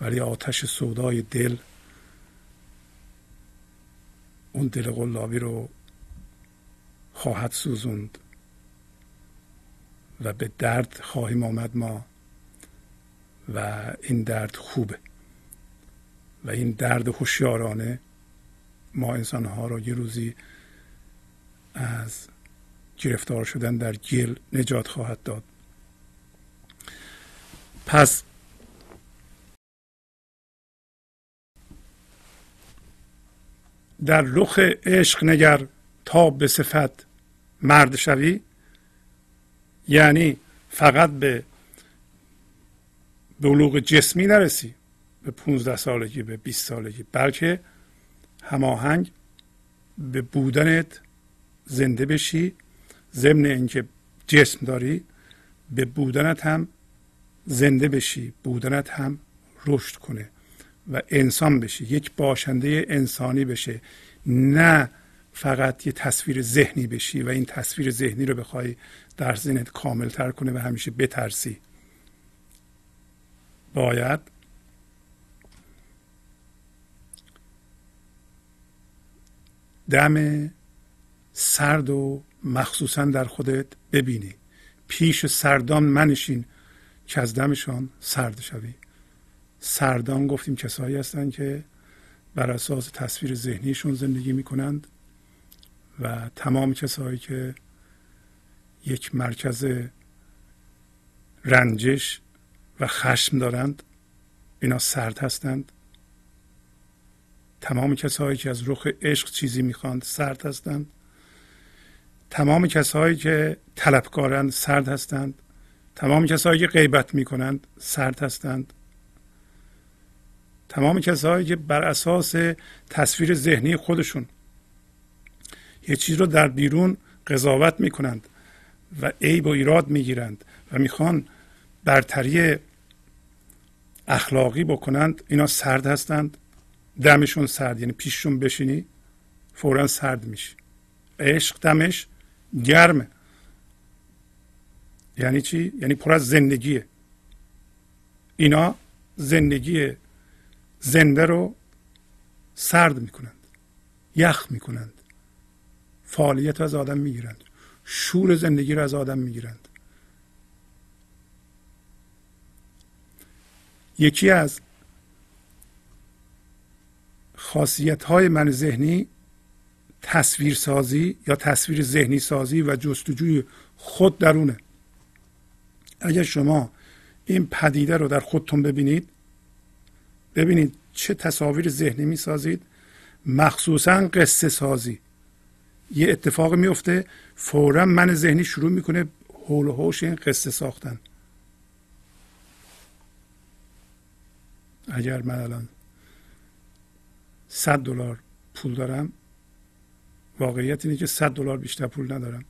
ولی آتش سودای دل، اون دل قلابی رو خواهد سوزوند و به درد خواهیم آمد ما، و این درد خوبه و این درد هوشیارانه ما انسانها را یه روزی از گرفتار شدن در گل نجات خواهد داد. پس در رخ عشق نگر تا به صفت مرد شوی، یعنی فقط به بلوغ جسمی نرسی، به 15 سالگی، به 20 سالگی، بلکه هماهنگ به بودنت زنده بشی. ضمن اینکه جسم داری، به بودنت هم زنده بشی، بودنت هم رشد کنه و انسان بشی، یک باشنده انسانی بشه، نه فقط یه تصویر ذهنی بشی و این تصویر ذهنی رو بخوای در ذهنت کامل تر کنه و همیشه بترسی. باید دم سرد و مخصوصا در خودت ببینی. پیش سردان منشین که از دمشان سرد شوی. سردان گفتیم کسایی هستند که بر اساس تصویر ذهنیشون زندگی میکنند و تمام کسایی که یک مرکز رنجش و خشم دارند، اینا سرد هستند. تمام کسایی که از رخ عشق چیزی میخواند، سرد هستند. تمام کسایی که طلبکارند، سرد هستند. تمام کسایی که غیبت میکنند، سرد هستند. تمام کسایی که بر اساس تصویر ذهنی خودشون یه چیز رو در بیرون قضاوت میکنند و عیب و ایراد میگیرند و میخوان برتری اخلاقی بکنند، اینا سرد هستند. دمشون سرد، یعنی پیششون بشینی فوراً سرد میشی. عشق دمش گرمه. یعنی چی؟ یعنی پر از زندگیه. اینا زندگی زنده رو سرد میکنند، یخ میکنند، فعالیت رو از آدم میگیرند، شور زندگی رو از آدم میگیرند. یکی از خاصیت‌های من ذهنی، تصویرسازی یا تصویر ذهنی سازی و جستجوی خود درونه. اگر شما این پدیده رو در خودتون ببینید، ببینید چه تصاویر ذهنی میسازید، مخصوصا قصه سازی. یه اتفاق میفته، فوراً من ذهنی شروع میکنه هول و هوش این قصه ساختن. اگر من الان $100 پول دارم، واقعیت اینه که $100 بیشتر پول ندارم،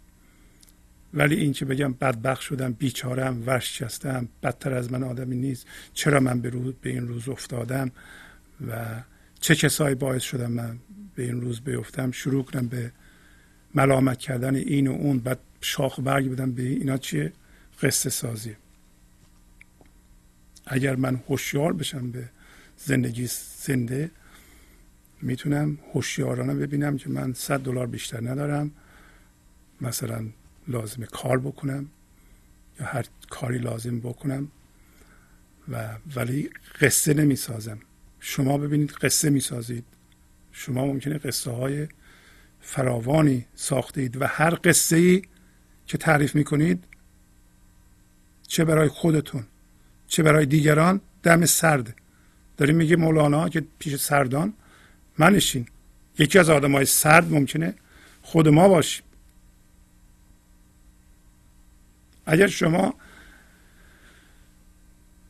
ولی این که بگم بدبخت شدم، بیچارم، ورشکستم، بدتر از من آدمی نیست، چرا من به این روز افتادم و چه کسایی باعث شدم من به این روز بیفتم، شروع کنم به ملامت کردن این و اون، بعد شاخ و برگ بدم به اینا، چیه؟ قصه سازی. اگر من هوشیار بشم به زندگی زنده، میتونم هوشیارانه ببینم که من $100 بیشتر ندارم، مثلا لازمه کار بکنم یا هر کاری لازم بکنم، و ولی قصه نمیسازم. شما ببینید قصه میسازید، شما ممکنه قصه های فراوانی ساختید و هر قصه ای که تعریف میکنید، چه برای خودتون چه برای دیگران، دم سرد. داریم میگه مولانا که پیش سردان منشین، یکی از آدمای سرد ممکنه خود ما باشیم. اگر شما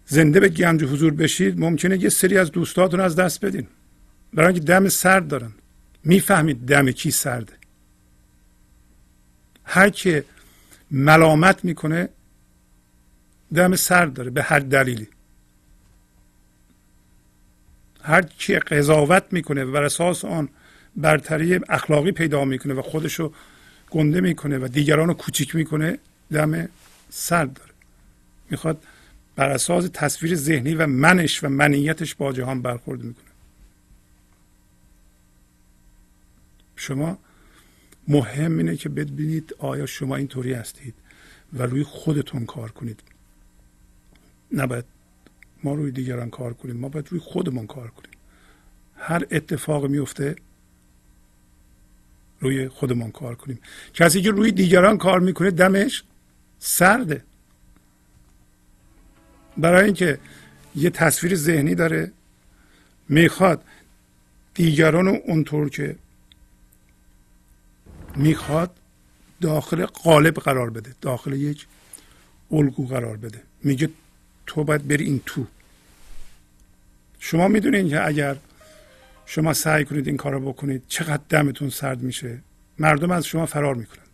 زنده به گنج حضور بشید، ممکنه یه سری از دوستاتون از دست بدین، برای اینکه دم سرد دارن. میفهمید دم کی سرده؟ هر که ملامت میکنه دم سرد داره به هر دلیلی، هر که قضاوت میکنه و بر اساس آن برتری اخلاقی پیدا میکنه و خودشو گنده میکنه و دیگرانو کوچیک میکنه، دم سرد داره. میخواد بر اساس تصویر ذهنی و منش و منیتش با جهان برخورد میکنه. شما مهم اینه که ببینید آیا شما اینطوری هستید و روی خودتون کار کنید. نباید ما روی دیگران کار کنیم، ما باید روی خودمون کار کنیم. هر اتفاق میفته روی خودمون کار کنیم. کسی که روی دیگران کار میکنه دمش سرده، برای اینکه یه تصویر ذهنی داره، میخواد دیگران رو اونطور که میخواد داخل قالب قرار بده، داخل یک الگو قرار بده. میگه تو باید بری این تو. شما میدونین که اگر شما سعی کنید این کار رو بکنید، چقدر دمتون سرد میشه، مردم از شما فرار میکنند.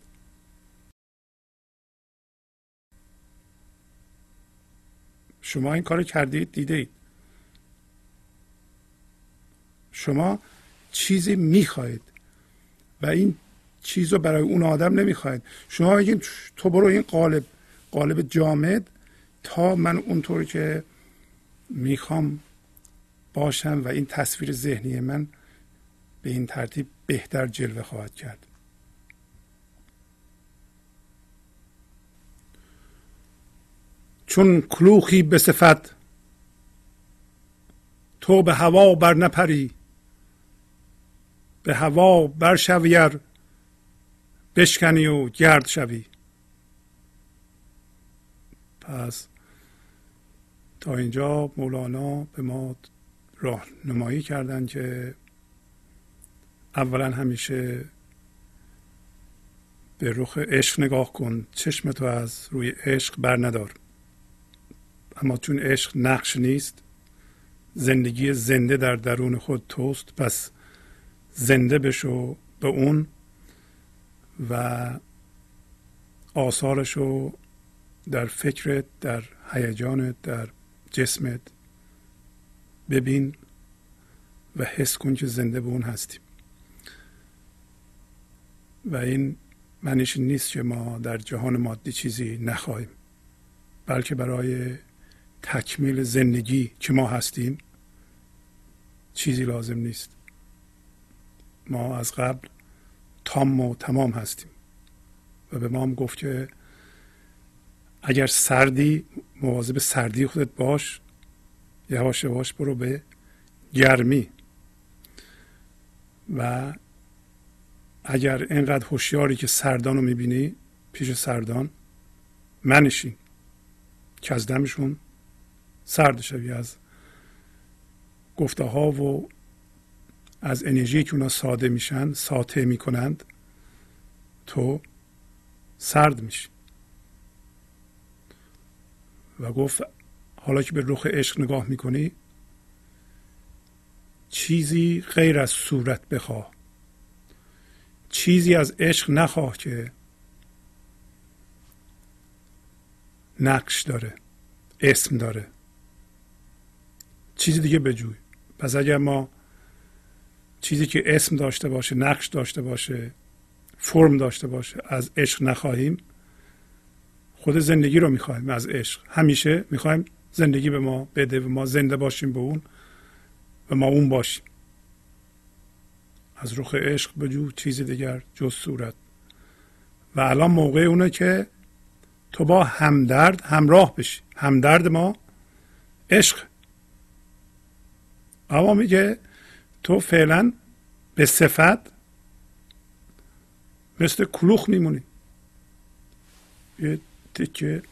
شما این کار رو کردید، دیدید. شما چیزی میخواید و این چیز رو برای اون آدم نمیخواید. شما میگید تو برو این قالب جامد تا من اونطور که میخوام باشم و این تصویر ذهنی من به این ترتیب بهتر جلوه خواهد کرد. چون کلوخی به صفت تو به هوا بر نپری، به هوا بر شویر بشکنی و گرد شوی. پس تا اینجا مولانا به ما راهنمایی کردن که اولا همیشه به رخ عشق نگاه کن، چشمتو از روی عشق بر ندار. اما چون عشق نقش نیست، زندگی زنده در درون خود توست، پس زنده بشو به اون و آثارشو در فکرت، در هیجانت، در جسمت ببین و حس کن که زنده به اون هستیم. و این معنیش نیست که ما در جهان مادی چیزی نخواهیم، بلکه برای تکمیل زندگی که ما هستیم چیزی لازم نیست. ما از قبل تام و تمام هستیم و به ما هم گفت که اگر سردی مواظب سردی خودت باش، یواش یواش برو به گرمی، و اگر اینقدر هوشیاری که سردان رو میبینی، پیش سردان منشین که از دمشون سرد شوی، از گفته ها و از انرژی که اونا ساده میشن، ساطع میکنند، تو سرد میشی. و گفت حالا که به رخ عشق نگاه میکنی، چیزی غیر از صورت بخواه، چیزی از عشق نخواه که نقش داره، اسم داره، چیزی دیگه بجوی. پس اگر ما چیزی که اسم داشته باشه، نقش داشته باشه، فرم داشته باشه از عشق نخواهیم، خود زندگی رو میخواهیم از عشق. همیشه میخواهیم زندگی به ما بده و ما زنده باشیم به اون و ما اون باشیم. از روح عشق بجو چیزی دیگر جز صورت. و الان موقع اونه که تو با همدرد همراه بشی. همدرد ما عشق. اما میگه تو فعلا به صفت مثل کلوخ میمونی، یه تکه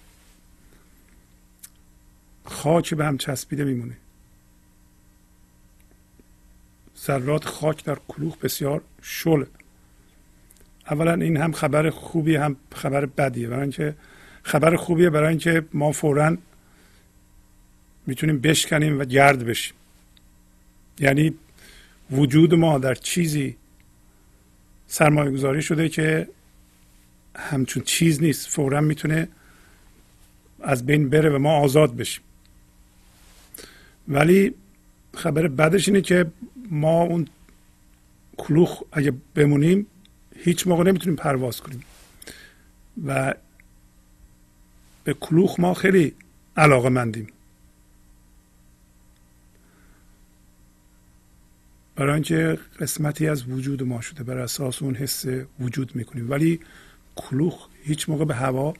خاک به هم چسبیده میمونی. ذرات خاک در کلوخ بسیار شله. اولا این هم خبر خوبی هم خبر بدیه، برای اینکه خبر خوبیه برای اینکه ما فوراً میتونیم بشکنیم و گرد بشیم، یعنی وجود ما در چیزی سرمایه گذاری شده که همچون چیز نیست، فوراً میتونه از بین بره و ما آزاد بشیم. ولی خبر بعدش اینه که ما اون کلوخ اگه بمونیم هیچ موقع نمیتونیم پرواز کنیم و به کلوخ ما خیلی علاقه مندیم، برای اینکه قسمتی از وجود ما شده، بر اساس اون حس وجود میکنیم. ولی کلوخ هیچ موقع به هوا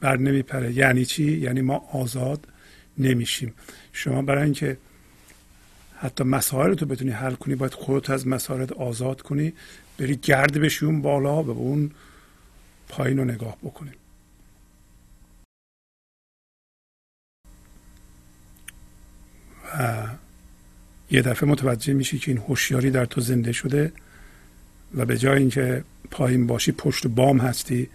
بر نمیپره. یعنی چی؟ یعنی ما آزاد نمیشیم. شما برای اینکه حتی مسائلت رو بتونی حل کنی باید خودت از مسائلت آزاد کنی، بری گرد بشی اون بالا و اون پایین رو نگاه بکنی. و یه دفعه متوجه میشی که این هوشیاری در تو زنده شده و به جای اینکه پایین باشی پشت بام هستی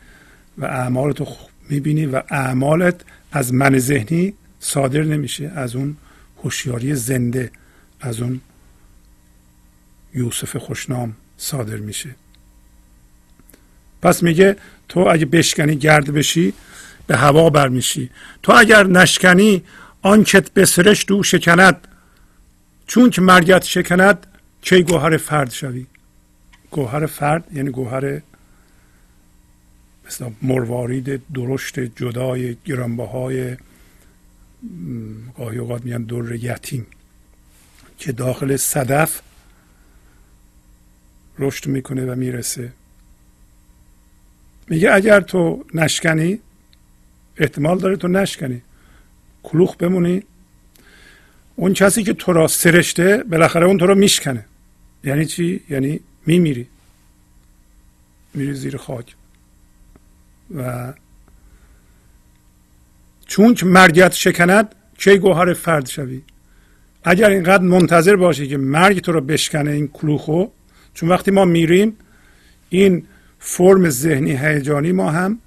و اعمالت رو میبینی و اعمالت از من ذهنی صادر نمیشه، از اون هوشیاری زنده، از اون یوسف خوشنام صادر میشه. پس میگه تو اگه بشکنی گرد بشی به هوا برمیشی، تو اگر نشکنی آنکت بسرش دو شکند، چون که مرگت شکند کی گوهر فرد شوی. گوهر فرد یعنی گوهر مثلا مروارید درشت جدای گرانبهای، گاهی اوقات میگن در یتیم، که داخل صدف رشد میکنه و میرسه. میگه اگر تو نشکنی، احتمال داره تو نشکنی، کلوخ بمونی، اون کسی که تو را سرشته بالاخره اون تو را میشکنه. یعنی چی؟ یعنی میمیری، میری زیر خاک. و چون که مرگت شکند کی گوهر فرد شوی. اگر اینقدر منتظر باشی که مرگ تو رو بشکنه این کلوخو، چون وقتی ما میریم این فرم ذهنی هیجانی ما هم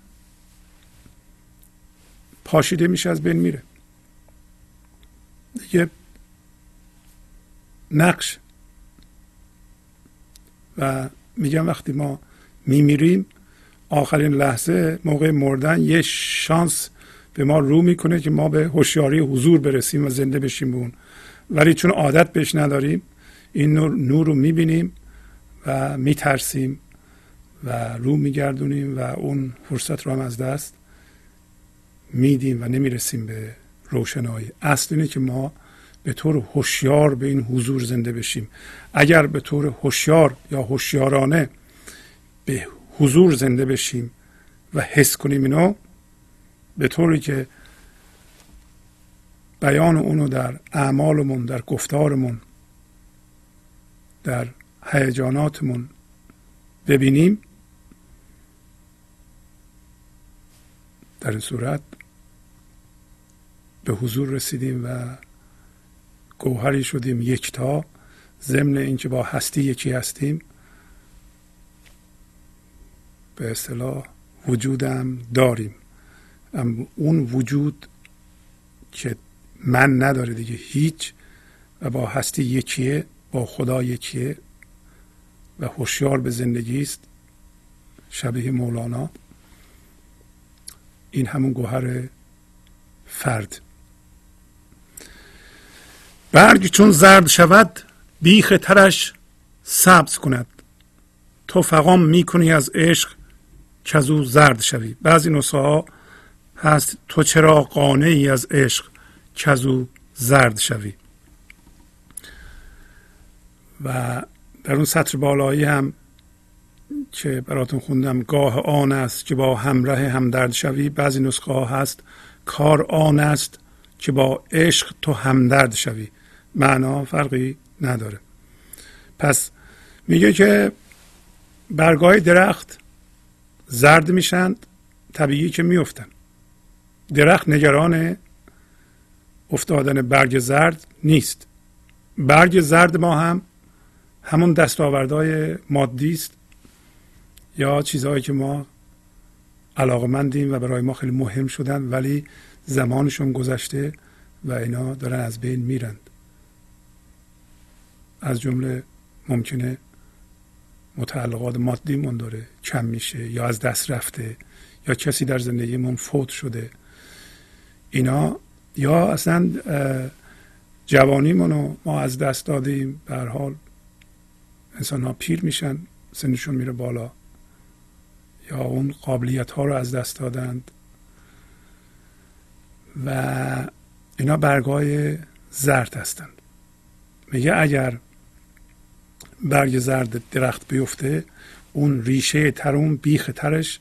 پاشیده میشه، از بین میره دیگه نقش. و میگم وقتی ما میمیریم آخرین لحظه موقع مردن یه شانس به ما رو میکنه که ما به هوشیاری حضور برسیم و زنده بشیم به اون. ولی چون عادت بهش نداریم این نور رو میبینیم و میترسیم و رو میگردونیم و اون فرصت رو هم از دست میدیم و نمیرسیم به روشنایی. اصل اینه که ما به طور هوشیار به این حضور زنده بشیم. اگر به طور هوشیار یا هوشیارانه به حضور زنده بشیم و حس کنیم اینو، به طوری که بیان اونو در اعمالمون، در گفتارمون، در هیجاناتمون ببینیم، در این صورت به حضور رسیدیم و گوهری شدیم یکتا، ضمن اینکه با هستی یکی هستیم. به اصطلاح وجودم داریم، اون وجود که من نداره دیگه هیچ، و با هستی یکیه، با خدا یکیه و هوشیار به زندگی است، شبیه مولانا. این همون گوهر فرد. برگ چون زرد شود بیخ ترش سبز کند، تو فغان میکنی از عشق که از او زرد شوی. بعضی نسخه ها هست تو چرا قانعی از عشق که از او زرد شوی. و در اون سطر بالایی هم که براتون خوندم گاه آن است که با همراه همدرد شوی، بعضی نسخه ها هست کار آن است که با عشق تو همدرد شوی. معنا فرقی نداره. پس میگه که برگای درخت زرد میشند، طبیعی که میفتن. درخت نگران افتادن برگ زرد نیست. برگ زرد ما هم همون دستاوردهای مادی است یا چیزهایی که ما علاقه‌مندیم و برای ما خیلی مهم شدن، ولی زمانشون گذشته و اینا دارن از بین میرند. از جمله ممکنه متعلقات مادیمون داره کم میشه یا از دست رفته یا کسی در زندگیمون فوت شده اینا، یا اصلا جوانیمونو ما از دست دادیم. به هر حال انسان ها پیر میشن، سنشون میره بالا، یا اون قابلیت ها رو از دست دادند و اینا برگای زرد هستند. میگه اگر برگ زرد درخت بیفته، اون ریشه تر، اون بیخ ترش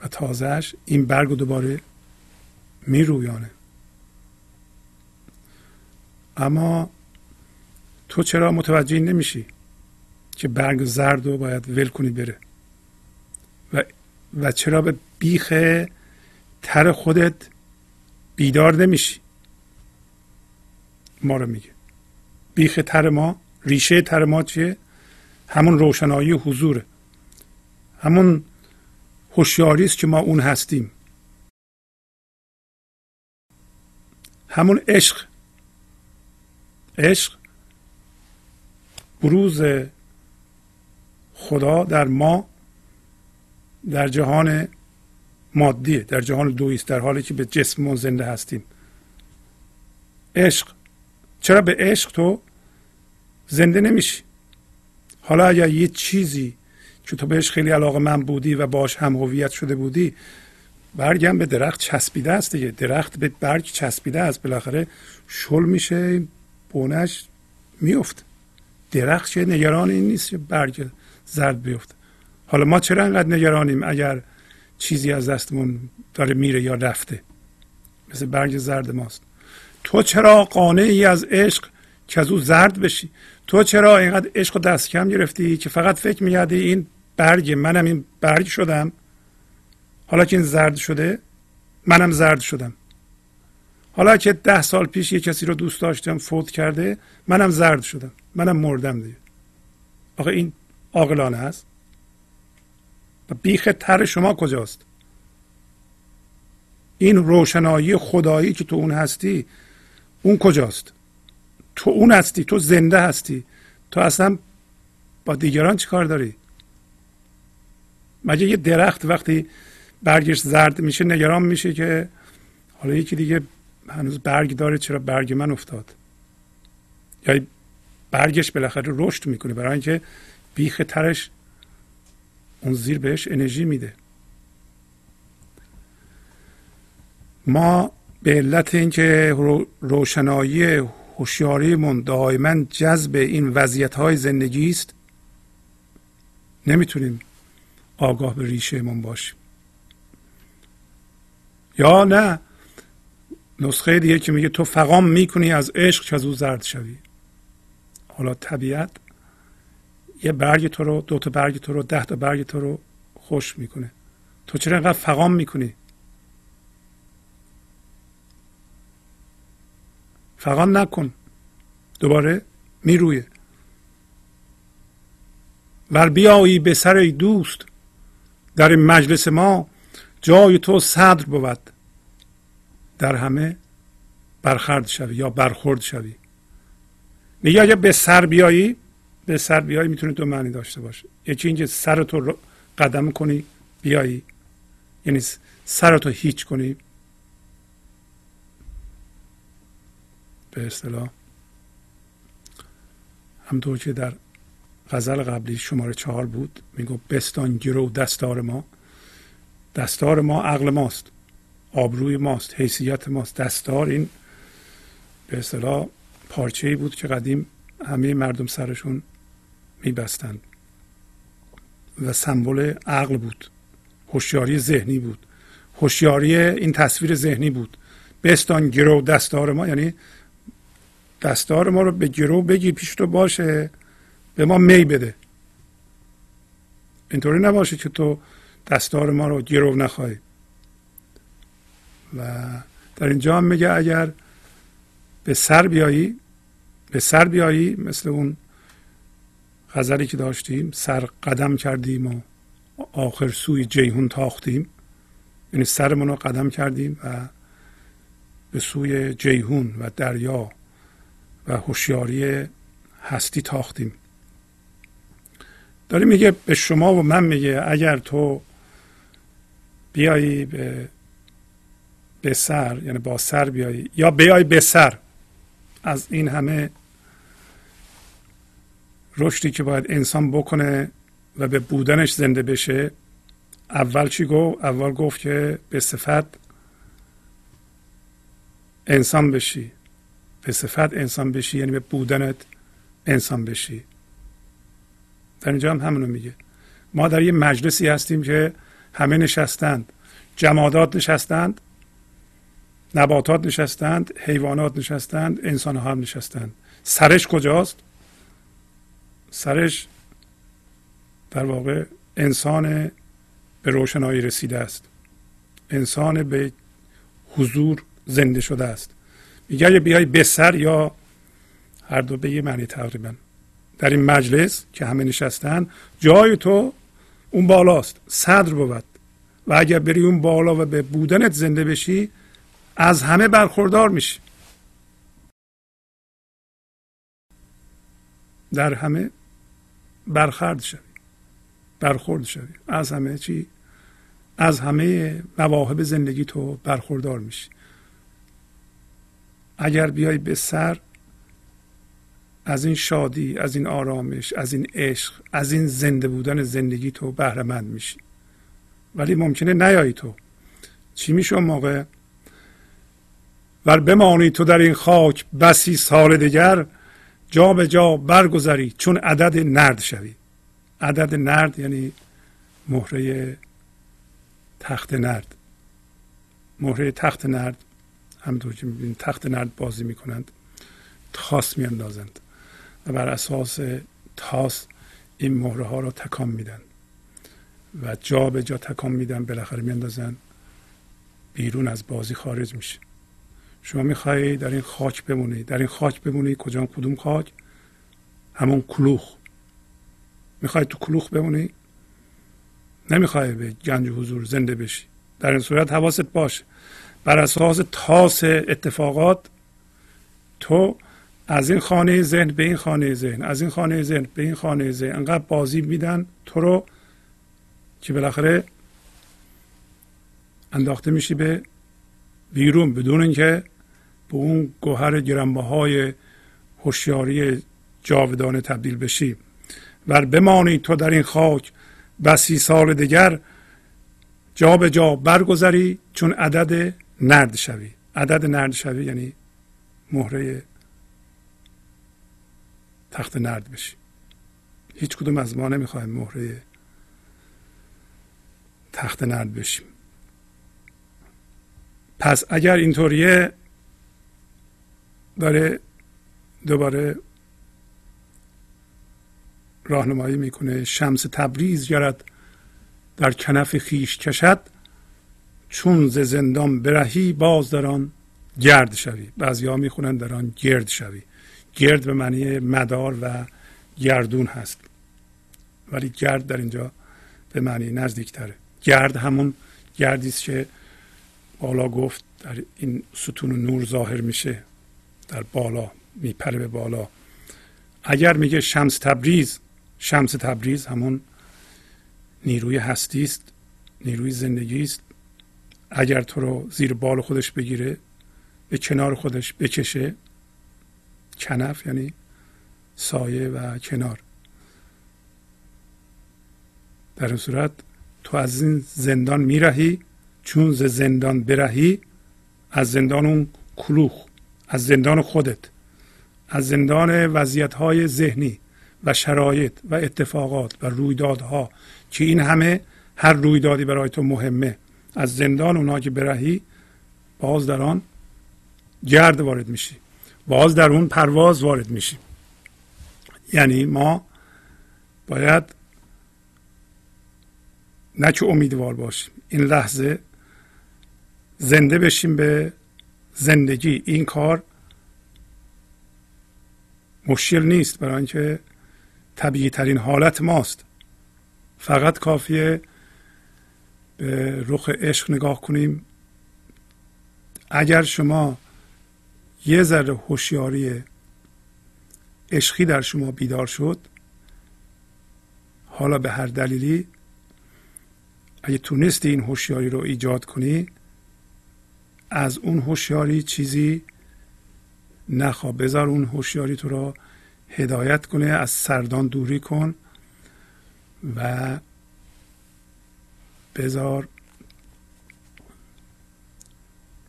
و تازهش این برگ رو دوباره میرویانه. اما تو چرا متوجه نمیشی که برگ زرد رو باید ول کنی بره و چرا به بیخ تر خودت بیدار نمیشی؟ ما رو میگه بیخ تر ما، ریشه تر ما چیه؟ همون روشنایی حضوره، همون هوشیاری است که ما اون هستیم، همون عشق. عشق بروز خدا در ما در جهان مادیه، در جهان دویی است، در حالی که به جسممون زنده هستیم. عشق، چرا به عشق تو زنده نمیشی؟ حالا اگر یه چیزی که تو بهش خیلی علاقه‌مند بودی و باش هم هویت شده بودی، برگ هم به درخت چسبیده است دیگه، درخت به برگ چسبیده است، بالاخره شل میشه، بونش میفته. درخت چه نگران این نیست که برگ زرد بیفته. حالا ما چرا انقدر نگرانیم اگر چیزی از دستمون داره میره یا رفته؟ مثل برگ زرد ماست. تو چرا قانعی از عشق که از او زرد بشی؟ تو چرا اینقدر عشق رو دست کم گرفتی که فقط فکر می‌کردی این برگ، منم این برگ شدم، حالا که این زرد شده منم زرد شدم. حالا که 10 سال پیش یه کسی رو دوست داشتم فوت کرده، منم زرد شدم، منم مردم دیگه. آخه این عاقلانه است؟ و بیخ تر شما کجاست؟ این روشنایی خدایی که تو اون هستی، اون کجاست؟ تو اون هستی، تو زنده هستی، تو اصلا با دیگران چی کار داری؟ مگه یه درخت وقتی برگش زرد میشه نگران میشه که حالا یکی دیگه هنوز برگ داره، چرا برگ من افتاد؟ یا برگش بالاخره رشد میکنه، برای اینکه بیخ ترش اون زیر بهش انرژی میده. ما به علت اینکه روشنایی هوشیاریمون دائما جذب این وضعیت‌های زندگی است، نمیتونیم آگاه به ریشه‌مون باشیم. یا نه، نسخه دیگه که میگه تو فغان میکنی از عشق که از او زرد شوی. حالا طبیعت یه برگ تو رو، 2 تا برگ تو رو، 10 تا برگ تو رو خوش میکنه. تو چرا اینقدر فغان میکنی؟ فغان نکن، دوباره میرویه. ور بیایی به سر ای دوست، در این مجلس ما جای تو صدر بود، در همه برخورد شوی یا برخورد شوی. میگه اگه به سر بیایی، به سر بیایی میتونه دو معنی داشته باشه. یکی اینکه سرتو رو قدم کنی بیایی، یعنی سرتو هیچ کنی به اصطلاح، همطور که در غزل قبلی شماره 4 بود میگو بستان گرو دستار ما. دستار ما عقل ماست، آبروی ماست، حیثیت ماست. دستار این به اصطلاح پارچه‌ای بود که قدیم همه مردم سرشون میبستند و سمبل عقل بود، هوشیاری ذهنی بود، هوشیاری این تصویر ذهنی بود. بستان گرو دستار ما، یعنی دستار ما رو به گرو بگی پیش تو باشه، به ما می بده. اینطوری نباشه که تو دستار ما رو گرو نخواهی. و در اینجا هم میگه اگر به سر بیایی، به سر بیایی مثل اون غزلی که داشتیم، سر قدم کردیم و آخر سوی جیهون تاختیم، یعنی سرمون رو قدم کردیم و به سوی جیهون و دریا و هوشیاری هستی تاختیم. داره میگه به شما و من، میگه اگر تو بیایی به سر، یعنی با سر بیایی یا بیایی به سر، از این همه رشدی که باید انسان بکنه و به بودنش زنده بشه، اول چی گفت؟ اول گفت که به صفت انسان بشی. به صفت انسان بشی یعنی به بودنت انسان بشی. در اینجا هم همونو میگه. ما در یه مجلسی هستیم که همه نشستند، جمادات نشستند، نباتات نشستند، حیوانات نشستند، انسان ها هم نشستند. سرش کجاست؟ سرش در واقع انسان به روشنایی رسیده است، انسان به حضور زنده شده است. میگه اگه بیای به سر، یا هر دو به یه معنی تقریبا، در این مجلس که همه نشستند، جای تو اون بالاست، صدر بود، و اگر بری اون بالا و به بودنت زنده بشی، از همه برخوردار میشی. در همه برخورد شوی، برخورد شوی از همه چی، از همه مواهب زندگی تو برخوردار میشی. اگر بیای به سر، از این شادی، از این آرامش، از این عشق، از این زنده بودن زندگی تو بهره مند میشی. ولی ممکنه نیایی. تو چی میشه اون موقع؟ ور بمانی تو در این خاک بسی سال دیگر، جا به جا برگذری چون عدد نرد شوی. عدد نرد یعنی مهره تخت نرد. مهره تخت نرد، همونطور که می‌بینید تخت نرد بازی می‌کنند، تاس می‌اندازند و بر اساس تاس این مهره ها رو تکان میدن و جا به جا تکان میدن، بالاخره می‌اندازن بیرون، از بازی خارج میشه. شما میخوایی در این خاک بمونی، در این خاک بمونی. کجا؟ کدوم خاک؟ همون کلوخ. میخوایی تو کلوخ بمونی، نمیخوایی به گنج حضور زنده بشی. در این صورت حواست باشه، بر اساس تاس اتفاقات تو از این خانه ذهن به این خانه ذهن، از این خانه ذهن به این خانه ذهن، انقدر بازی میدن تو رو که بالاخره انداخته میشی به بیرون، بدون اینکه به اون گوهر گرانبهای هوشیاری جاودانه تبدیل بشی. ور بمانی تو در این خاک بسی سال دیگر، جا به جا برگذری چون عدد نرد شوی. عدد نرد شوی یعنی مهره تخت نرد بشی. هیچ کدوم از ما نمیخوایم مهره تخت نرد بشیم. پس اگر اینطوریه، داره دوباره راهنمایی میکنه. شمس تبریز گرد در کنف خیش کشد، چون ز زندان برهی باز در آن گرد شوی. بعضیا میخونن در آن گرد شوی. گرد به معنی مدار و گردون هست، ولی گرد در اینجا به معنی نزدیکتره. گرد همون گردی است که بالا گفت در این ستون و نور ظاهر میشه، در بالا میپره به بالا. اگر میگه شمس تبریز، شمس تبریز همون نیروی هستی است، نیروی زندگی است. اگر تو رو زیر بال خودش بگیره، به کنار خودش بکشه، کنف یعنی سایه و کنار، در این صورت تو از این زندان میرهی، چون ز زندان برهی، از زندان اون کلوخ، از زندان خودت، از زندان وضعیت‌های ذهنی و شرایط و اتفاقات و رویدادها که این همه هر رویدادی برای تو مهمه، از زندان اونا که برهی، باز در آن گرد وارد میشی، باز در اون پرواز وارد میشی. یعنی ما باید نه که امیدوار باشیم، این لحظه زنده بشیم به زندگی. این کار مشکل نیست، برای اینکه طبیعی ترین حالت ماست. فقط کافیه به رخ عشق نگاه کنیم. اگر شما یه ذره هوشیاری عشقی در شما بیدار شد، حالا به هر دلیلی اگه تونستی این هوشیاری رو ایجاد کنی، از اون هوشیاری چیزی نخوا، بذار اون هوشیاری تو را هدایت کنه، از سردان دوری کن و بذار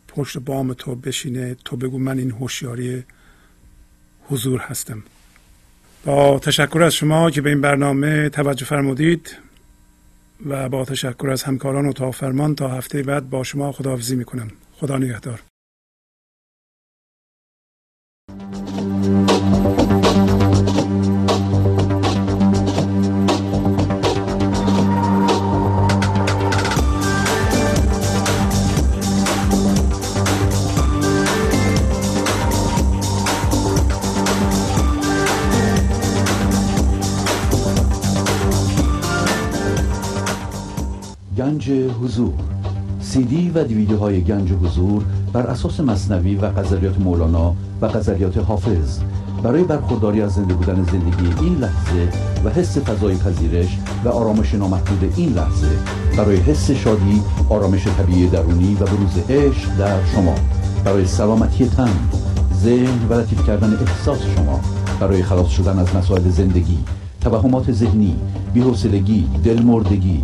پشت بام تو بشینه. تو بگو من این هوشیاری حضور هستم. با تشکر از شما که به این برنامه توجه فرمودید و با تشکر از همکاران و تا فرمان، تا هفته بعد با شما خداحافظی میکنم. خدا نگهدار. گنج حضور، سی دی و دیویدیوهای گنج حضور بر اساس مثنوی و غزلیات مولانا و غزلیات حافظ برای برخورداری از زنده بودن زندگی این لحظه و حس فضای پذیرش و آرامش نامحدود این لحظه، برای حس شادی، آرامش طبیعی درونی و بروز عشق در شما، برای سلامتی تن، ذهن و لطیف کردن احساس شما، برای خلاص شدن از مسائل زندگی، توهمات ذهنی، بی‌حوصلگی، دلمردگی،